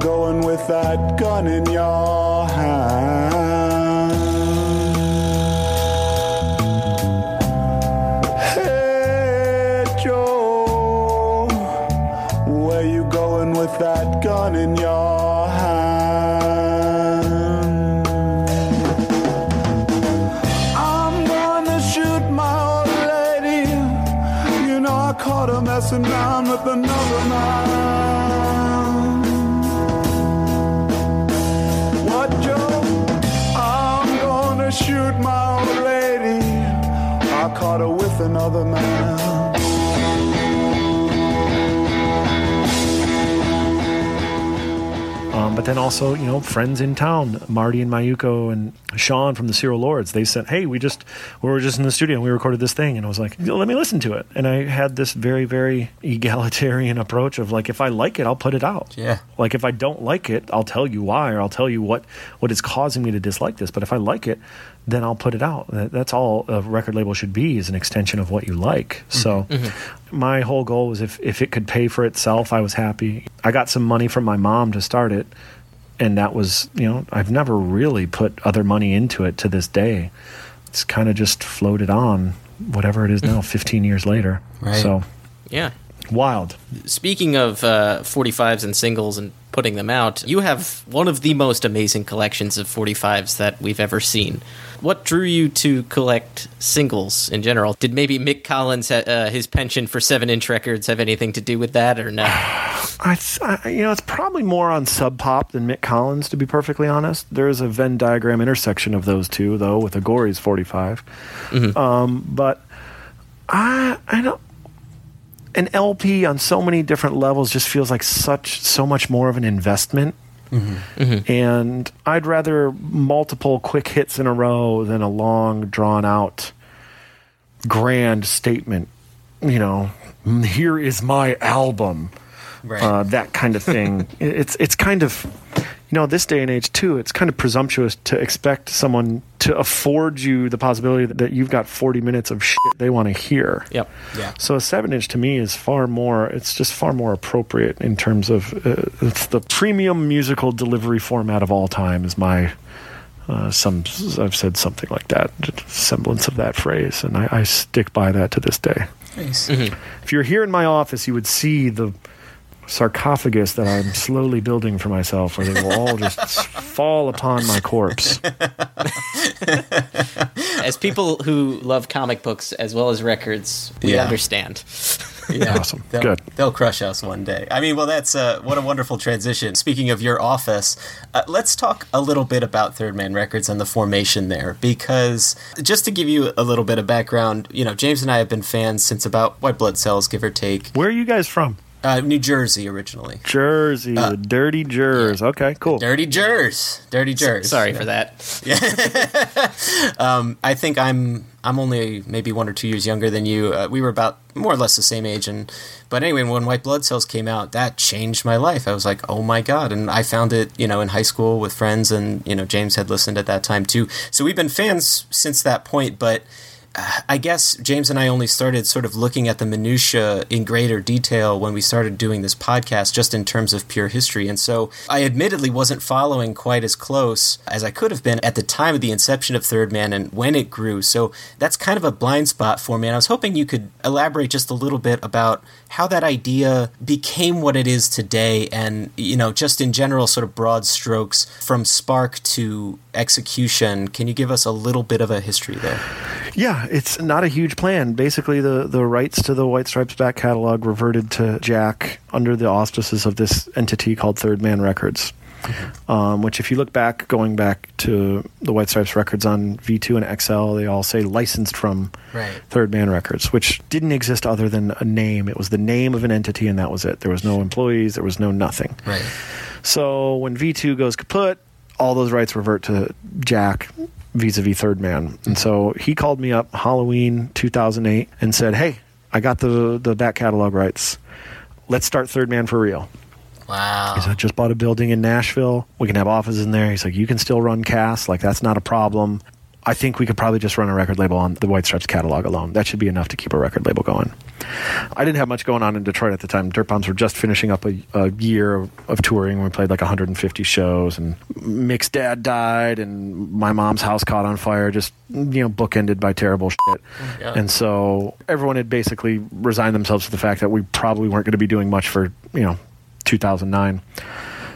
Going with that gun in your hand. Hey Joe, where you going with that gun in your hand? passing down with another man. What joke? I'm gonna shoot my old lady. I caught her with another man. But then also, you know, friends in town, Marty and Mayuko and Sean from the Serial Lords, they said, hey, we were just in the studio and we recorded this thing. And I was like, let me listen to it. And I had this very, very egalitarian approach of like, if I like it, I'll put it out. Yeah. Like, if I don't like it, I'll tell you why, or I'll tell you what is causing me to dislike this. But if I like it, then I'll put it out. That's all a record label should be, is an extension of what you like. Mm-hmm. So my whole goal was if it could pay for itself, I was happy. I got some money from my mom to start it, and that was, you know, I've never really put other money into it to this day. It's kind of just floated on, whatever it is now, 15 years later. Right. So, yeah. Wild. Speaking of 45s and singles and putting them out, you have one of the most amazing collections of 45s that we've ever seen. What drew you to collect singles in general? Did maybe Mick Collins, his penchant for 7-inch records, have anything to do with that, or no? It's probably more on Sub Pop than Mick Collins, to be perfectly honest. There is a Venn diagram intersection of those two, though, with Agori's 45. Mm-hmm. But I don't... An LP on so many different levels just feels like so much more of an investment. Mm-hmm. Mm-hmm. And I'd rather multiple quick hits in a row than a long, drawn-out, grand statement. You know, here is my album. Right. That kind of thing. It's kind of... You know, this day and age, too, it's kind of presumptuous to expect someone to afford you the possibility that you've got 40 minutes of shit they want to hear. Yep. Yeah. So a 7-inch to me is far more appropriate in terms of it's the premium musical delivery format of all time is my... I've said something like that, semblance of that phrase, and I stick by that to this day. Nice. Mm-hmm. If you're here in my office, you would see the... sarcophagus that I'm slowly building for myself, where they will all just fall upon my corpse. As people who love comic books as well as records, we understand. Yeah, awesome. They'll crush us one day. I mean, well, that's what a wonderful transition. Speaking of your office, let's talk a little bit about Third Man Records and the formation there, because just to give you a little bit of background, you know, James and I have been fans since about White Blood Cells, give or take. Where are you guys from? New Jersey originally. Jersey, the Dirty Jers. Yeah. Okay, cool. Dirty Jers. Sorry for that. Yeah. I think I'm only maybe 1 or 2 years younger than you. We were about more or less the same age, but anyway, when White Blood Cells came out, that changed my life. I was like, oh my God, and I found it, you know, in high school with friends, and you know, James had listened at that time too. So we've been fans since that point, but. I guess James and I only started sort of looking at the minutia in greater detail when we started doing this podcast, just in terms of pure history. And so I admittedly wasn't following quite as close as I could have been at the time of the inception of Third Man and when it grew. So that's kind of a blind spot for me. And I was hoping you could elaborate just a little bit about how that idea became what it is today. And, you know, just in general, sort of broad strokes from spark to execution. Can you give us a little bit of a history there? Yeah, it's not a huge plan. Basically, the rights to the White Stripes back catalog reverted to Jack under the auspices of this entity called Third Man Records, mm-hmm. Which if you look back, going back to the White Stripes records on V2 and XL, they all say licensed from Third Man Records, which didn't exist other than a name. It was the name of an entity, and that was it. There was no employees. There was no nothing. Right. So when V2 goes kaput, all those rights revert to Jack vis-a-vis Third Man. And so he called me up Halloween 2008 and said, hey, I got the back catalog rights. Let's start Third Man for real. Wow. He's like, just bought a building in Nashville. We can have offices in there. He's like, you can still run Cass. Like, that's not a problem. I think we could probably just run a record label on the White Stripes catalog alone. That should be enough to keep a record label going. I didn't have much going on in Detroit at the time. Dirtbombs were just finishing up a year of touring. We played like 150 shows, and Mick's dad died, and my mom's house caught on fire, just, you know, bookended by terrible shit. Yeah. And so everyone had basically resigned themselves to the fact that we probably weren't going to be doing much for, you know, 2009.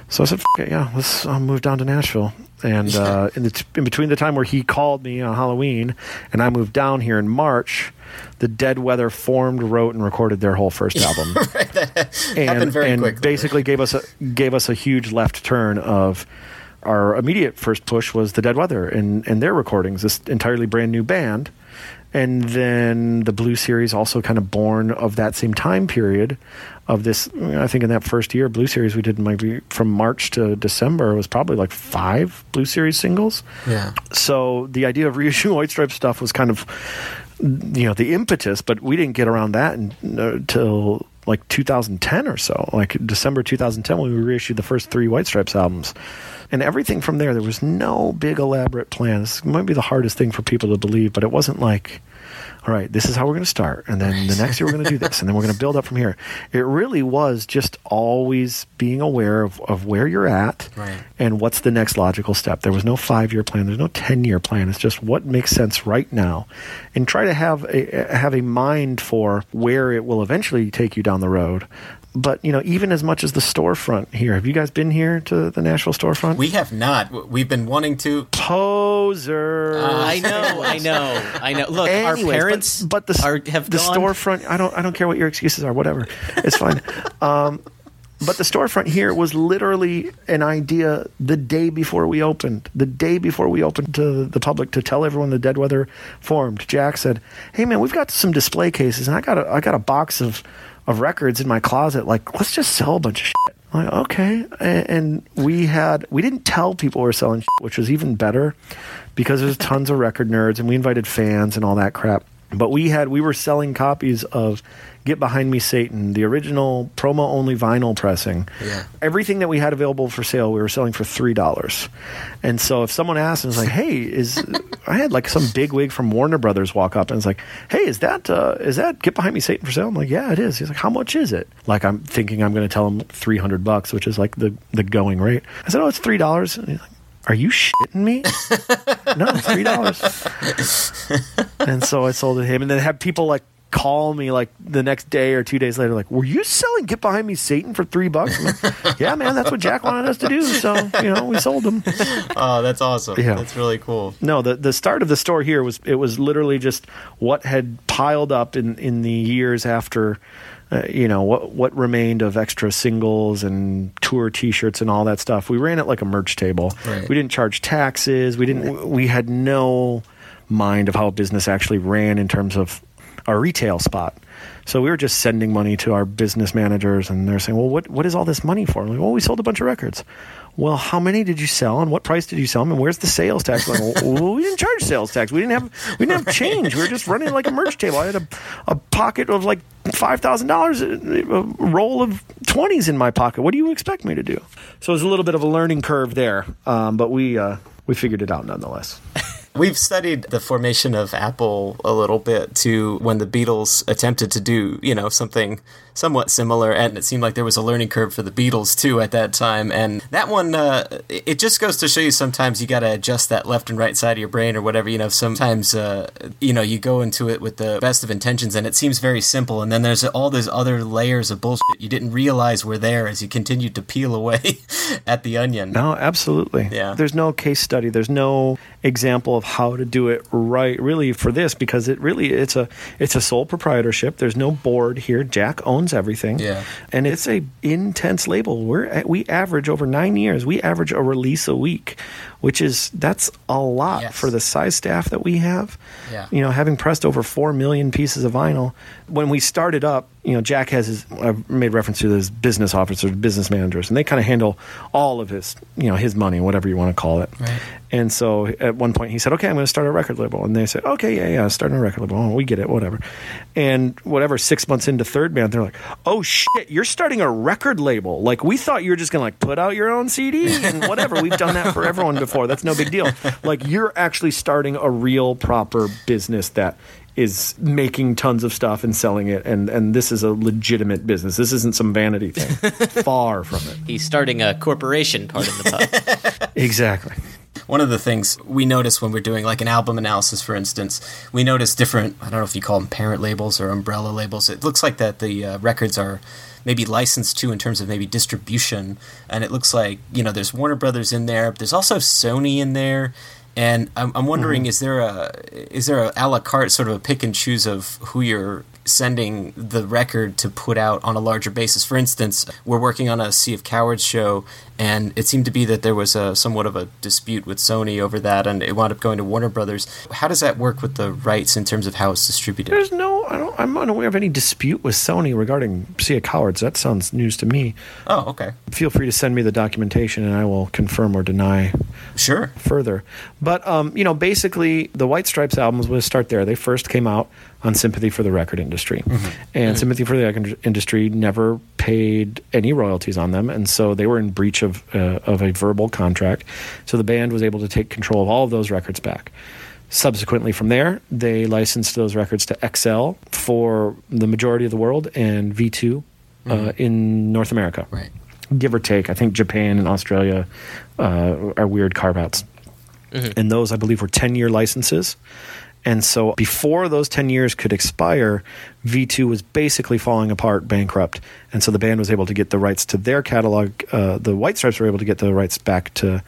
So I said, F it, yeah, let's move down to Nashville. And in between the time where he called me on Halloween and I moved down here in March, the Dead Weather formed, wrote, and recorded their whole first album. Right, that happened very quickly. And basically gave us a huge left turn of our immediate first push was the Dead Weather and their recordings, this entirely brand new band. And then the Blue Series, also kind of born of that same time period of this, I think in that first year, Blue Series we did maybe from March to December was probably like 5 Blue Series singles. Yeah. So the idea of reissuing White Stripes stuff was kind of, you know, the impetus, but we didn't get around that until like 2010 or so, like December 2010 when we reissued the first 3 White Stripes albums. And everything from there was no big elaborate plan. This might be the hardest thing for people to believe, but it wasn't like, all right, this is how we're going to start, and then the next year we're going to do this, and then we're going to build up from here. It really was just always being aware of where you're at, right, and what's the next logical step. There was no 5-year plan. There's no 10-year plan. It's just what makes sense right now, and try to have a mind for where it will eventually take you down the road. But, you know, even as much as the storefront here. Have you guys been here to the Nashville storefront? We have not. We've been wanting to. Posers. I know. Look, anyways, our parents the storefront, I don't care what your excuses are, whatever. It's fine. But the storefront here was literally an idea the day before we opened to the public to tell everyone the Dead Weather formed. Jack said, hey, man, we've got some display cases, and I got a box of records in my closet, like, let's just sell a bunch of shit. I'm like, okay. And we didn't tell people we were selling shit, which was even better because there's tons of record nerds and we invited fans and all that crap. But we were selling copies of Get Behind Me Satan, the original promo-only vinyl pressing. Yeah. Everything that we had available for sale, we were selling for $3. And so if someone asked and was like, hey, I had like some bigwig from Warner Brothers walk up and was like, hey, is that Get Behind Me Satan for sale? I'm like, yeah, it is. He's like, how much is it? Like, I'm thinking I'm going to tell him $300, which is like the going rate. I said, oh, it's $3. And he's like, are you shitting me? No, $3. And so I sold it to him. And then had people like call me like the next day or 2 days later, like, were you selling Get Behind Me Satan for $3? Like, yeah, man, that's what Jack wanted us to do. So, you know, we sold them. Oh, that's awesome. Yeah. That's really cool. No, the start of the store here was literally just what had piled up in the years after. You know, what remained of extra singles and tour T-shirts and all that stuff. We ran it like a merch table. Right. We didn't charge taxes. We had no mind of how business actually ran in terms of our retail spot. So we were just sending money to our business managers, and they're saying, well, what is all this money for? I'm like, well, we sold a bunch of records. Well, how many did you sell, and what price did you sell them, and where's the sales tax? Like, well, we didn't charge sales tax. We didn't have change. We were just running like a merch table. I had a pocket of like $5,000, a roll of 20s in my pocket. What do you expect me to do? So it was a little bit of a learning curve there, but we figured it out nonetheless. We've studied the formation of Apple a little bit to when the Beatles attempted to do, you know, something somewhat similar, and it seemed like there was a learning curve for the Beatles too at that time. And that one, it just goes to show you sometimes you got to adjust that left and right side of your brain or whatever. You know, sometimes you know, you go into it with the best of intentions and it seems very simple, and then there's all those other layers of bullshit you didn't realize were there as you continued to peel away at the onion. No, absolutely. Yeah. There's no case study. There's no example of how to do it right, really, for this, because it really it's a sole proprietorship. There's no board here. Jack owns everything. Yeah. And it's a intense label. We average over 9 years, we average a release a week, which is that's a lot. Yes. For the size staff that we have. Yeah. You know, having pressed over 4 million pieces of vinyl when we started up, you know, Jack has his, I've made reference to his business officers, business managers, and they kind of handle all of his, you know, his money, whatever you want to call it. Right. And so at one point he said, okay, I'm going to start a record label. And they said, okay, yeah, starting a record label. Oh, we get it, whatever. And whatever, 6 months into Third Man, they're like, oh, shit, you're starting a record label. Like, we thought you were just going to, like, put out your own CD and whatever. We've done that for everyone before. That's no big deal. Like, you're actually starting a real proper business that is making tons of stuff and selling it, and this is a legitimate business. This isn't some vanity thing. Far from it. He's starting a corporation, pardon the pun. Exactly. one of the things we notice when we're doing like an album analysis, for instance, we notice different, I don't know if you call them parent labels or umbrella labels. It looks like that the records are maybe licensed to in terms of maybe distribution. And it looks like, you know, there's Warner Brothers in there. But there's also Sony in there. And I'm wondering, mm-hmm. is there a à la carte sort of a pick and choose of who you're sending the record to put out on a larger basis? For instance, we're working on a Sea of Cowards show, and it seemed to be that there was a somewhat of a dispute with Sony over that, and it wound up going to Warner Brothers. How does that work with the rights in terms of how it's distributed? There's no, I'm unaware of any dispute with Sony regarding Sea of Cowards. That sounds news to me. Oh, okay. Feel free to send me the documentation, and I will confirm or deny. Sure. Further. But, you know, basically, the White Stripes albums, we'll start there. They first came out on Sympathy for the Record Industry. Mm-hmm. And mm-hmm. Sympathy for the Record Industry never paid any royalties on them, and so they were in breach of a verbal contract. So the band was able to take control of all of those records back. Subsequently from there, they licensed those records to XL for the majority of the world and V2 mm-hmm. In North America. Right. Give or take. I think Japan and Australia are weird carve-outs. Mm-hmm. And those, I believe, were 10-year licenses. And so before those 10 years could expire, V2 was basically falling apart, bankrupt. And so the band was able to get the rights to their catalog. The White Stripes were able to get the rights back to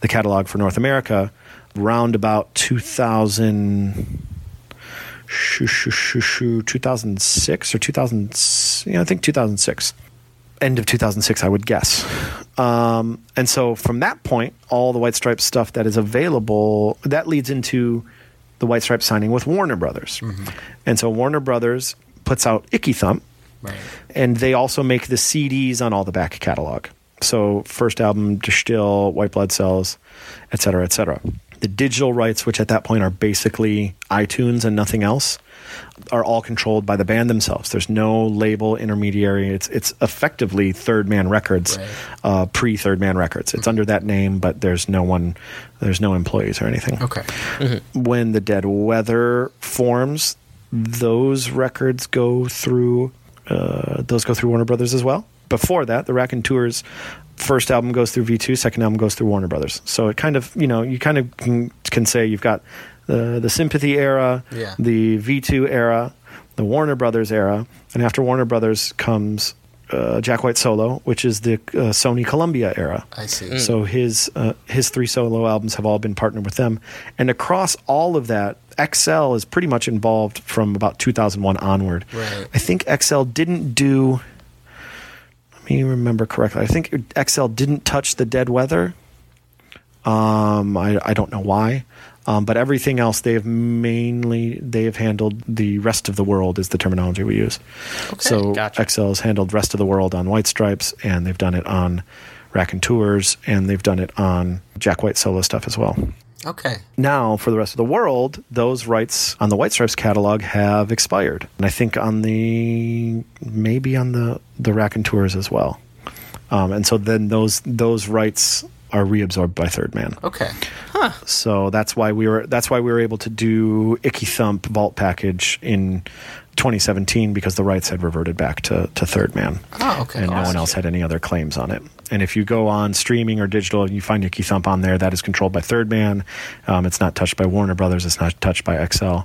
the catalog for North America round about 2006 or 2000. Yeah, I think 2006. End of 2006, I would guess. And so from that point, all the White Stripes stuff that is available, that leads into the White Stripes signing with Warner Brothers. Mm-hmm. And so Warner Brothers puts out Icky Thump, right. And they also make the CDs on all the back catalog. So first album, Distill, White Blood Cells, et cetera, et cetera. The digital rights, which at that point are basically iTunes and nothing else, are all controlled by the band themselves. There's no label intermediary. It's effectively Third Man Records, right. Pre-Third Man Records. It's mm-hmm. under that name, but there's no employees or anything. Okay. Mm-hmm. When the Dead Weather forms, those records go through Warner Brothers as well. Before that, the Raconteurs first album goes through V2, second album goes through Warner Brothers. So it kind of, you know, you kind of can say you've got the Sympathy era, yeah. the V2 era, the Warner Brothers era, and after Warner Brothers comes Jack White solo, which is the Sony Columbia era. I see. Mm. So his three solo albums have all been partnered with them, and across all of that, XL is pretty much involved from about 2001 onward. Right. I think XL didn't do. Let me remember correctly. I think XL didn't touch the Dead Weather. I don't know why. But everything else, they have handled. The rest of the world is the terminology we use. Okay, so gotcha. XL has handled rest of the world on White Stripes, and they've done it on Raconteurs, and they've done it on Jack White solo stuff as well. Okay. Now, for the rest of the world, those rights on the White Stripes catalog have expired, and I think on the Raconteurs as well. And so then those rights are reabsorbed by Third Man. Okay. Huh. So that's why we were able to do Icky Thump Vault Package in 2017, because the rights had reverted back to Third Man. Oh, okay. And awesome. No one else had any other claims on it. And if you go on streaming or digital and you find Icky Thump on there, that is controlled by Third Man. It's not touched by Warner Brothers. It's not touched by XL.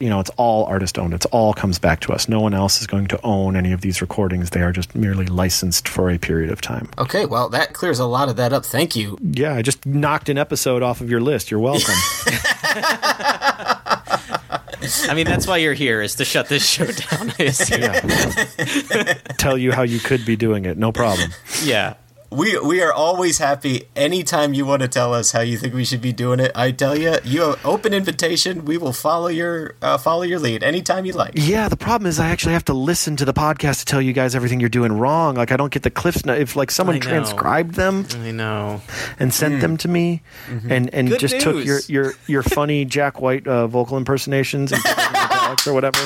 You know, it's all artist owned. It's all comes back to us. No one else is going to own any of these recordings. They are just merely licensed for a period of time. Okay, well, that clears a lot of that up. Thank you. Yeah, I just knocked an episode off of your list. You're welcome. I mean, that's why you're here, is to shut this show down. Yeah. Tell you how you could be doing it. No problem. Yeah. We are always happy anytime you want to tell us how you think we should be doing it. I tell you, you have open invitation. We will follow your lead anytime you like. Yeah, the problem is I actually have to listen to the podcast to tell you guys everything you're doing wrong. Like, I don't get the clips. If like someone transcribed them, I know, and sent them to me, mm-hmm. and good just news. Took your funny Jack White vocal impersonations and or whatever.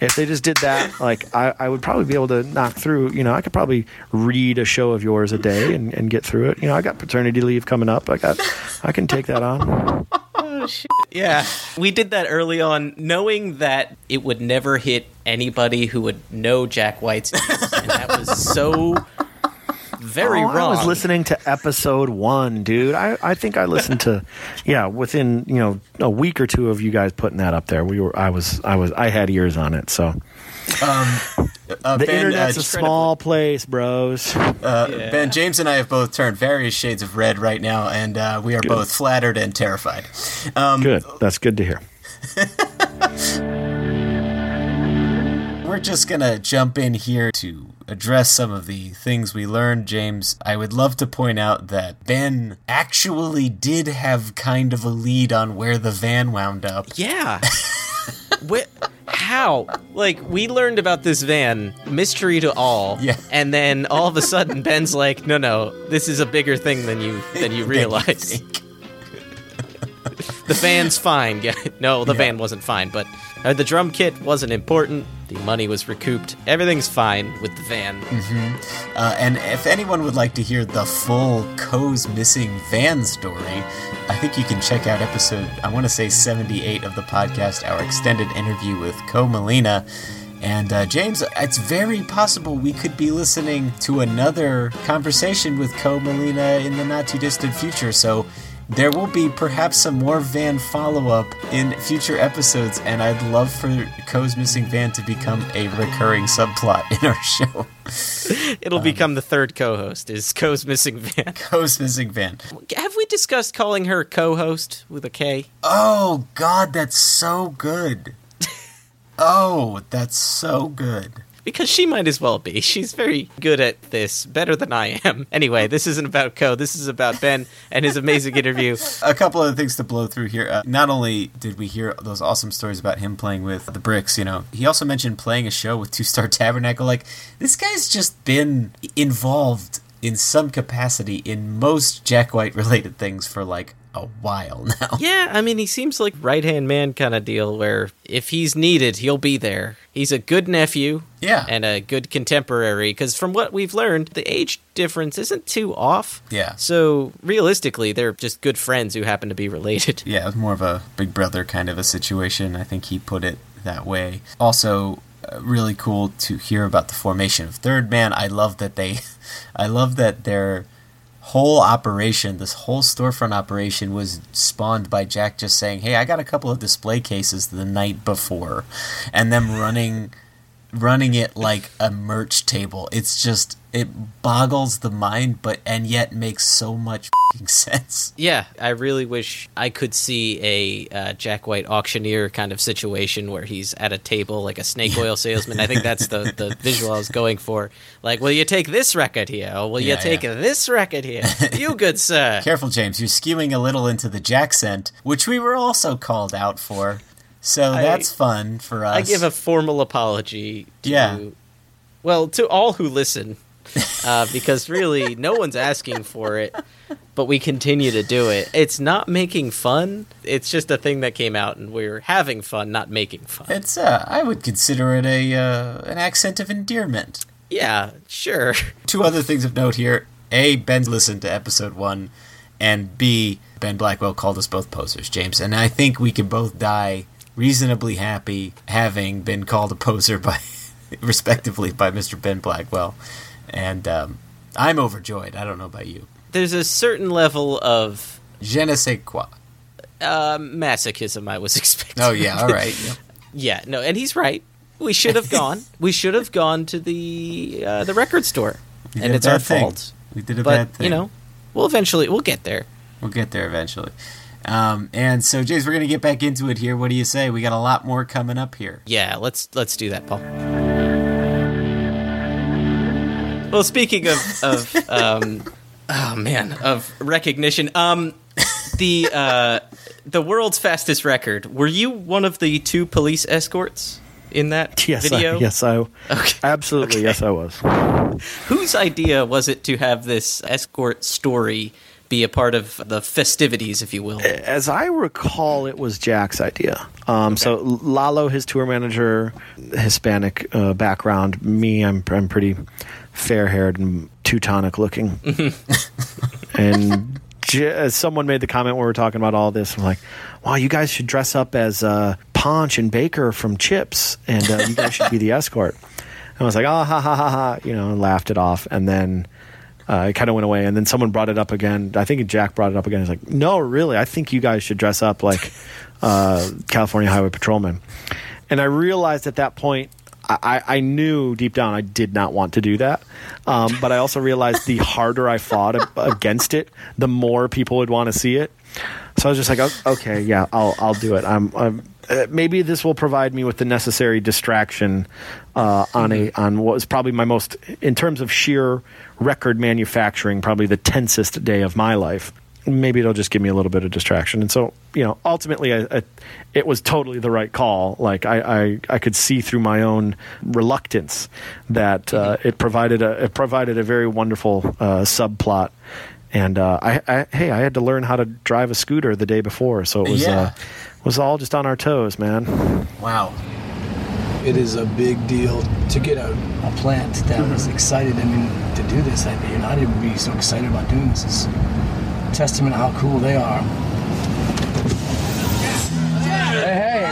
If they just did that, like I would probably be able to knock through, you know, I could probably read a show of yours a day and get through it. You know, I got paternity leave coming up. I can take that on. Oh, shit. Yeah. We did that early on, knowing that it would never hit anybody who would know Jack White's news, and that was so Very wrong. I was listening to episode 1, dude. I think I listened to, within a week or two of you guys putting that up there. I had ears on it. So the Ben, internet's a small place, bros. Ben, James and I have both turned various shades of red right now, and we are both flattered and terrified. Good, that's good to hear. We're just gonna jump in here to address some of the things we learned, James. I would love to point out that Ben actually did have kind of a lead on where the van wound up. Yeah. How? Like, we learned about this van, mystery to all, and then all of a sudden Ben's like, no, this is a bigger thing than you realize. The van's fine. No, the van wasn't fine, but the drum kit wasn't important. The money was recouped. Everything's fine with the van. Mm-hmm. And if anyone would like to hear the full Ko's missing van story, I think you can check out episode, I want to say 78 of the podcast, our extended interview with Ko Melina. And James, it's very possible we could be listening to another conversation with Ko Melina in the not-too-distant future, so there will be perhaps some more van follow-up in future episodes, and I'd love for Ko's Missing Van to become a recurring subplot in our show. It'll become the third co-host, is Ko's Missing Van. Ko's Missing Van. Have we discussed calling her co-host with a K? Oh, God, that's so good. Oh, that's so good. Because she might as well be. She's very good at this, better than I am. Anyway, this isn't about Ko. This is about Ben and his amazing interview. A couple of things to blow through here. Not only did we hear those awesome stories about him playing with the Bricks, he also mentioned playing a show with Two Star Tabernacle. Like, this guy's just been involved in some capacity in most Jack White-related things for, a while now. Yeah, I mean, he seems like right-hand man kind of deal where if he's needed, he'll be there. He's a good nephew and a good contemporary because from what we've learned, the age difference isn't too off. Yeah. So realistically, they're just good friends who happen to be related. Yeah, it was more of a big brother kind of a situation. I think he put it that way. Also, really cool to hear about the formation of Third Man. I love that they're whole operation, this whole storefront operation was spawned by Jack just saying, hey, I got a couple of display cases the night before, and them running it like a merch table. It's just, it boggles the mind, and yet makes so much f***ing sense. Yeah, I really wish I could see a Jack White auctioneer kind of situation where he's at a table like a snake oil salesman. I think that's the visual I was going for. Like, will you take this record here? Or will you take this record here? You good, sir. Careful, James. You're skewing a little into the Jack scent, which we were also called out for. So that's fun for us. I give a formal apology to, to all who listen. Because really no one's asking for it, but we continue to do it. It's not making fun. It's just a thing that came out, and we're having fun, not making fun. It's I would consider it an accent of endearment. Yeah, sure. Two other things of note here. A, Ben listened to episode 1, and B, Ben Blackwell called us both posers, James. And I think we can both die reasonably happy having been called a poser by, respectively, by Mr. Ben Blackwell. And I'm overjoyed. I don't know about you. There's a certain level of je ne sais quoi. Masochism I was expecting. Oh, yeah, all right. Yep. And he's right. We should have gone. To the record store. We and it's our thing. Fault. We did a bad thing. We'll get there. We'll get there eventually. And so, James, we're going to get back into it here. What do you say? We got a lot more coming up here. Yeah, let's do that, Paul. Well, speaking of recognition, the world's fastest record. Were you one of the two police escorts in that video? Yes, I was. Whose idea was it to have this escort story be a part of the festivities, if you will? As I recall, it was Jack's idea. So Lalo, his tour manager, Hispanic background. Me, I'm pretty fair-haired and Teutonic looking. And someone made the comment when we were talking about all this. I'm like, wow, you guys should dress up as Ponch and Baker from Chips, and you guys should be the escort. And I was like, oh, ha, ha, ha, ha, and laughed it off. And then It kind of went away, and then someone brought it up again. I think Jack brought it up again. He's like, "No, really, I think you guys should dress up like California Highway Patrolmen." And I realized at that point, I knew deep down I did not want to do that. But I also realized the harder I fought against it, the more people would want to see it. So I was just like, okay, yeah, I'll do it. Maybe this will provide me with the necessary distraction on what was probably my most, in terms of sheer record manufacturing, probably the tensest day of my life. Maybe it'll just give me a little bit of distraction. And so, ultimately it was totally the right call. Like I could see through my own reluctance that it provided a very wonderful subplot. And I had to learn how to drive a scooter the day before, so it was all just on our toes, man. Wow. It is a big deal to get a plant that was excited. I mean, to do this, I'd not even be so excited about doing this. It's a testament to how cool they are. Hey, hey.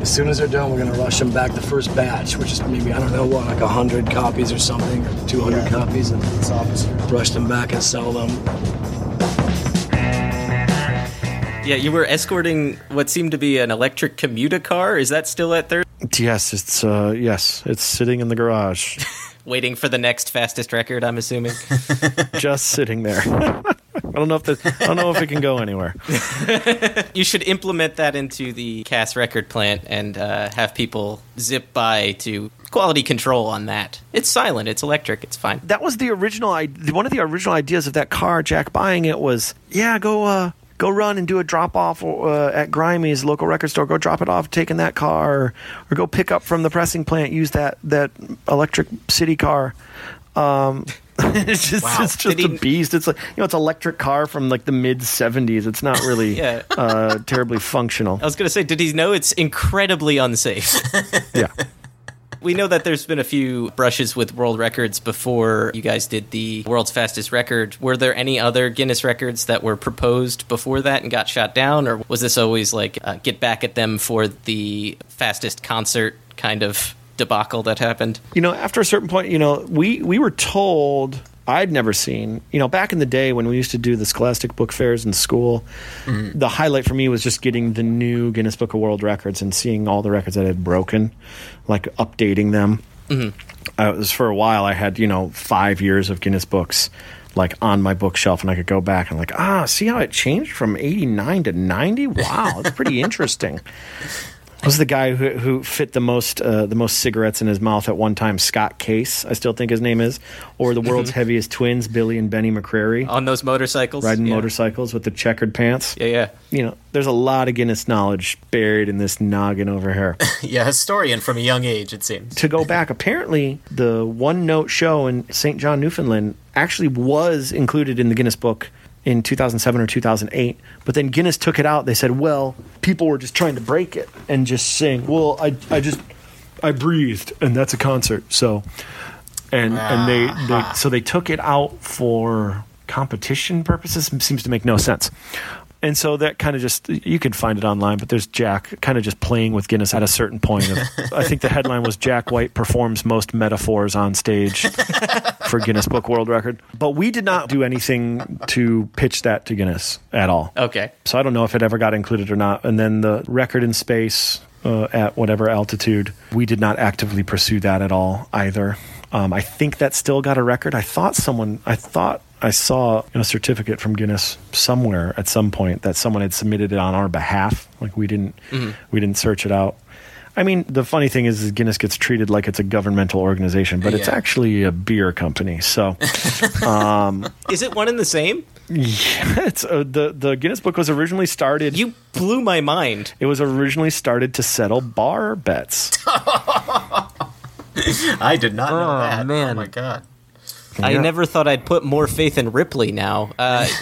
As soon as they're done, we're going to rush them back the first batch, which is maybe, I don't know what, like 100 copies or something, or 200 copies, and it's obviously rush them back and sell them. Yeah, you were escorting what seemed to be an electric commuter car. Is that still at Third? Yes, it's sitting in the garage. Waiting for the next fastest record, I'm assuming. Just sitting there. I don't know if it can go anywhere. You should implement that into the Cass record plant and have people zip by to quality control on that. It's silent. It's electric. It's fine. That was the original. One of the original ideas of that car, Jack buying it, was, go run and do a drop-off at Grimey's local record store. Go drop it off, take in that car, or go pick up from the pressing plant, use that electric city car. It's just a beast. It's like, it's an electric car from like the mid-70s. It's not really terribly functional. I was going to say, did he know it's incredibly unsafe? Yeah. We know that there's been a few brushes with world records before you guys did the world's fastest record. Were there any other Guinness records that were proposed before that and got shot down? Or was this always like get back at them for the fastest concert kind of debacle that happened? After a certain point, we were told, I'd never seen, back in the day when we used to do the Scholastic Book Fairs in school, the highlight for me was just getting the new Guinness Book of World Records and seeing all the records that had broken, like updating them. Mm-hmm. It was for a while I had, 5 years of Guinness books like on my bookshelf, and I could go back and see how it changed from 89 to 90? Wow, that's pretty interesting. Was the guy who fit the most cigarettes in his mouth at one time, Scott Case, I still think his name is, or the world's heaviest twins, Billy and Benny McCrary. On those motorcycles. Riding motorcycles with the checkered pants. Yeah. There's a lot of Guinness knowledge buried in this noggin over here. Historian from a young age, it seems. To go back, apparently the One Note Show in St. John, Newfoundland actually was included in the Guinness Book in 2007 or 2008, but then Guinness took it out. They said, well, people were just trying to break it and just saying, well, I breathed and that's a concert. So, and they took it out for competition purposes. It seems to make no sense. And so that kind of just, you can find it online, but there's Jack kind of just playing with Guinness at a certain point. I think the headline was Jack White performs most metaphors on stage for Guinness Book World Record. But we did not do anything to pitch that to Guinness at all. Okay. So I don't know if it ever got included or not. And then the record in space at whatever altitude, we did not actively pursue that at all either. I think that still got a record. I thought I saw a certificate from Guinness somewhere at some point that someone had submitted it on our behalf. Like we didn't search it out. I mean, the funny thing is Guinness gets treated like it's a governmental organization, but it's actually a beer company. So, is it one and the same? Yeah, it's the Guinness Book was originally started. You blew my mind. It was originally started to settle bar bets. I did not know that. Man. Oh my God. I never thought I'd put more faith in Ripley now.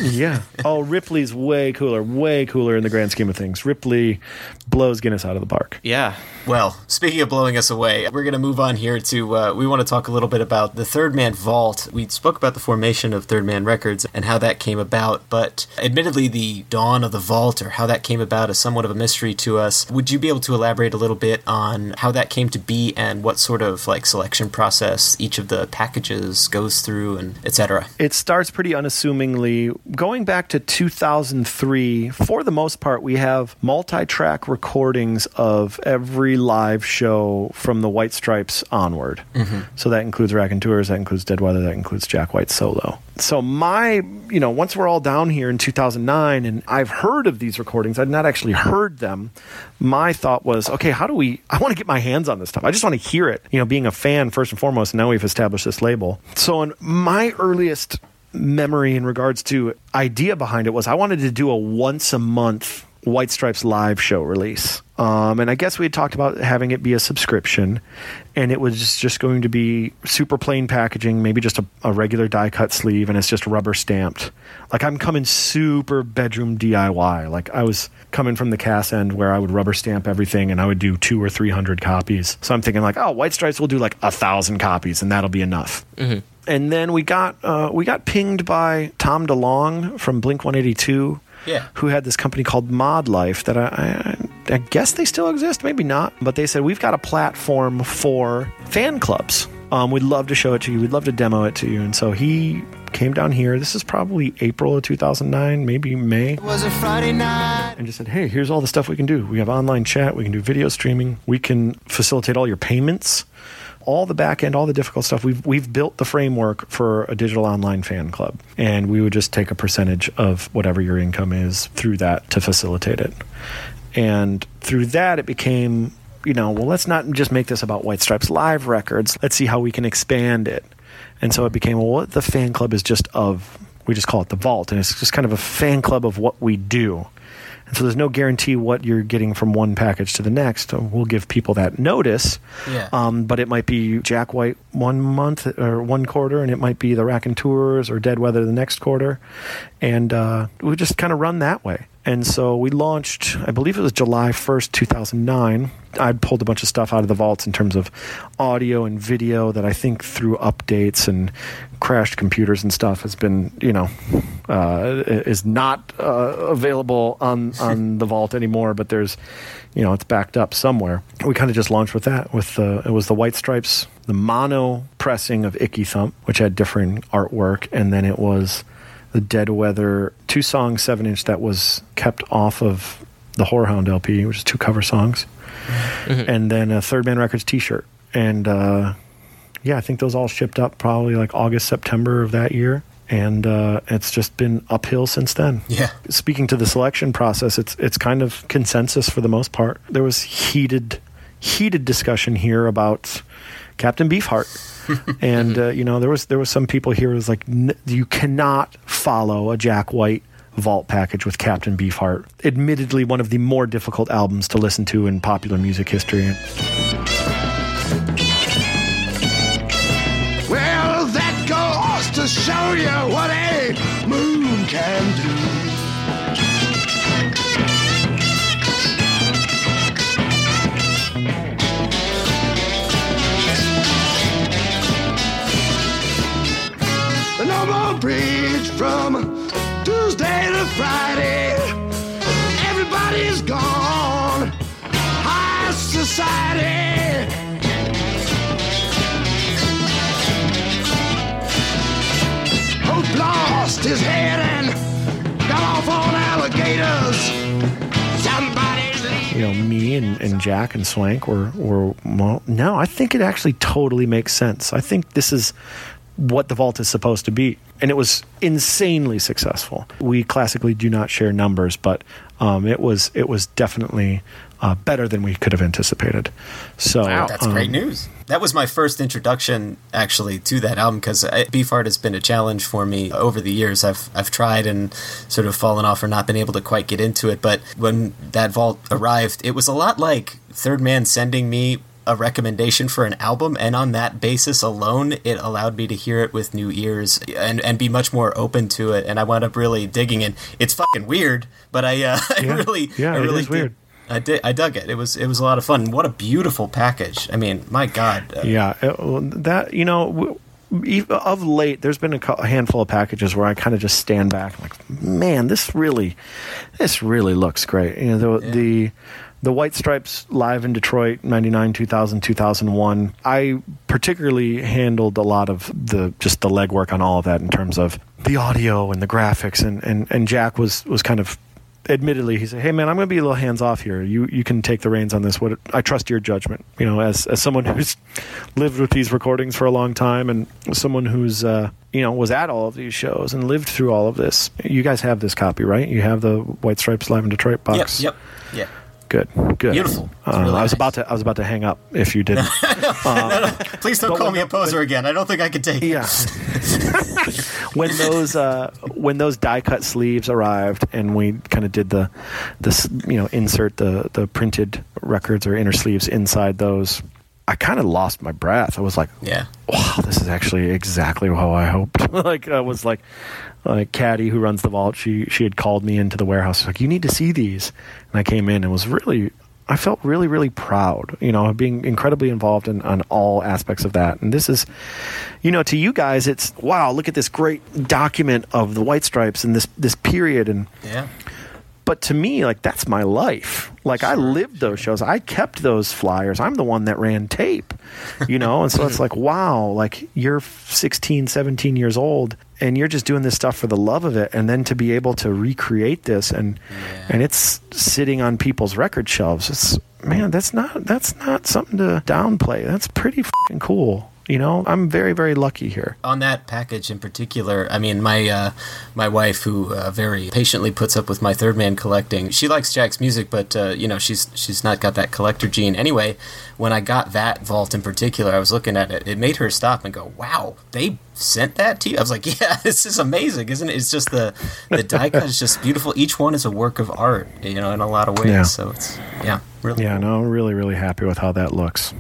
Yeah. Oh, Ripley's way cooler in the grand scheme of things. Ripley blows Guinness out of the park. Yeah. Well, speaking of blowing us away, we're going to move on here to, we want to talk a little bit about the Third Man Vault. We spoke about the formation of Third Man Records and how that came about, but admittedly the dawn of the vault or how that came about is somewhat of a mystery to us. Would you be able to elaborate a little bit on how that came to be and what sort of like selection process each of the packages goes through and etc.? It starts pretty unassumingly. Going back to 2003, for the most part, we have multi-track recordings of every live show from the White Stripes onward. Mm-hmm. So that includes Raconteurs, that includes Dead Weather, that includes Jack White solo. So once we're all down here in 2009 and I've heard of these recordings, I've not actually heard them. My thought was, okay, I want to get my hands on this stuff. I just want to hear it, being a fan first and foremost, and now we've established this label. So in my earliest memory in regards to idea behind it was I wanted to do a once a month White Stripes live show release. And I guess we had talked about having it be a subscription, and it was just going to be super plain packaging, maybe just a regular die-cut sleeve, and it's just rubber stamped. Like, I'm coming super bedroom DIY. Like, I was coming from the Cass end where I would rubber stamp everything, and I would do 200 or 300 copies. So I'm thinking, like, oh, White Stripes will do, like, 1,000 copies, and that'll be enough. Mm-hmm. And then we got pinged by Tom DeLonge from Blink-182, yeah, who had this company called Mod Life that I guess they still exist, maybe not. But they said, we've got a platform for fan clubs. We'd love to show it to you. We'd love to demo it to you. And so he came down here. This is probably April of 2009, maybe May. It was a Friday night. And just said, hey, here's all the stuff we can do. We have online chat. We can do video streaming. We can facilitate all your payments. All the back end, all the difficult stuff, we've built the framework for a digital online fan club. And we would just take a percentage of whatever your income is through that to facilitate it. And through that, it became, well, let's not just make this about White Stripes live records. Let's see how we can expand it. And so it became, well, the fan club is we just call it the vault. And it's just kind of a fan club of what we do. And so there's no guarantee what you're getting from one package to the next. We'll give people that notice. Yeah. But it might be Jack White one month or one quarter, and it might be the Raconteurs or Dead Weather the next quarter. And we just kind of run that way. And so we launched, I believe it was July 1st, 2009. I'd pulled a bunch of stuff out of the vaults in terms of audio and video that I think through updates and crashed computers and stuff has been, is not available on the vault anymore, but there's, it's backed up somewhere. We kind of just launched with that. It was the White Stripes, the mono pressing of Icky Thump, which had different artwork, and then it was the Dead Weather 2-song 7-inch that was kept off of the Whorehound LP, which is 2 cover songs, mm-hmm. and then a Third Man Records T-shirt. And I think those all shipped up probably like August, September of that year. And it's just been uphill since then. Yeah. Speaking to the selection process, it's kind of consensus for the most part. There was heated discussion here about Captain Beefheart. And, there was some people here who was like, you cannot follow a Jack White vault package with Captain Beefheart. Admittedly, one of the more difficult albums to listen to in popular music history. Well, that goes to show you what a moon can do. Preach from Tuesday to Friday. Everybody's gone. High society. Hope lost his head and got off on alligators. Me and Jack and Swank were well, no, I think it actually totally makes sense. I think this is what the vault is supposed to be. And it was insanely successful. We classically do not share numbers, but it was definitely better than we could have anticipated. So wow, that's great news. That was my first introduction, actually, to that album, because Beefheart has been a challenge for me over the years. I've tried and sort of fallen off or not been able to quite get into it. But when that vault arrived, it was a lot like Third Man sending me a recommendation for an album, and on that basis alone, it allowed me to hear it with new ears and be much more open to it. And I wound up really digging it. It's fucking weird, but I really did. I dug it. It was a lot of fun. And what a beautiful package. I mean, my God. Of late, there's been a handful of packages where I kind of just stand back, like, man, this really looks great. You know, the White Stripes live in Detroit, 99, 2000, 2001. I particularly handled a lot of the legwork on all of that in terms of the audio and the graphics, and Jack was kind of. Admittedly, he said, "Hey, man, I'm going to be a little hands off here. You can take the reins on this. What I trust your judgment. You know, as someone who's lived with these recordings for a long time, and someone who's was at all of these shows and lived through all of this. You guys have this copy, right? You have the White Stripes Live in Detroit box. Yep. Good. Beautiful. Really I was about to hang up if you didn't. No. Please don't call me a poser again. I don't think I could take it. Yeah. when those die cut sleeves arrived, and we kind of did the insert the printed records or inner sleeves inside those, I kind of lost my breath. I was like, wow, this is actually exactly how I hoped. Caddy, who runs the vault, she had called me into the warehouse. She's like, you need to see these. And I came in and I felt really, really proud, being incredibly involved on all aspects of that. And this is, to you guys, it's, wow, look at this great document of the White Stripes and this period. And yeah. But to me, like, that's my life. Like, I lived those shows. I kept those flyers. I'm the one that ran tape, And so it's like, wow, like, you're 16, 17 years old, and you're just doing this stuff for the love of it. And then to be able to recreate this and it's sitting on people's record shelves. It's, man, that's not something to downplay. That's pretty fucking cool. I'm very, very lucky here. On that package in particular, I mean, my wife, who very patiently puts up with my Third Man collecting, she likes Jack's music, but, she's not got that collector gene. Anyway, when I got that vault in particular, I was looking at it. It made her stop and go, wow, they sent that to you? I was like, yeah, this is amazing, isn't it? It's just the die cut is just beautiful. Each one is a work of art, in a lot of ways. Yeah. So it's, really. Yeah, no, I'm really, really happy with how that looks.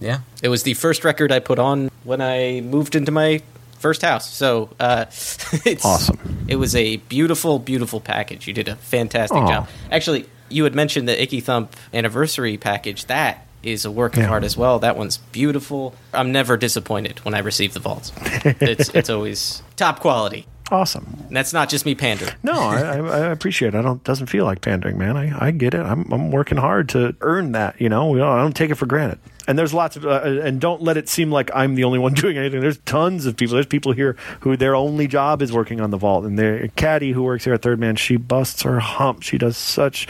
Yeah. It was the first record I put on when I moved into my first house. So it's awesome. It was a beautiful, beautiful package. You did a fantastic job. Actually, you had mentioned the Icky Thump anniversary package. That is a work of art as well. That one's beautiful. I'm never disappointed when I receive the vaults. It's always top quality. Awesome. And that's not just me pandering. No, I appreciate it. Doesn't feel like pandering, man. I get it. I'm working hard to earn that. I don't take it for granted. And there's lots of, and don't let it seem like I'm the only one doing anything. There's tons of people. There's people here who their only job is working on the vault. And Caddy, who works here at Third Man, she busts her hump. She does such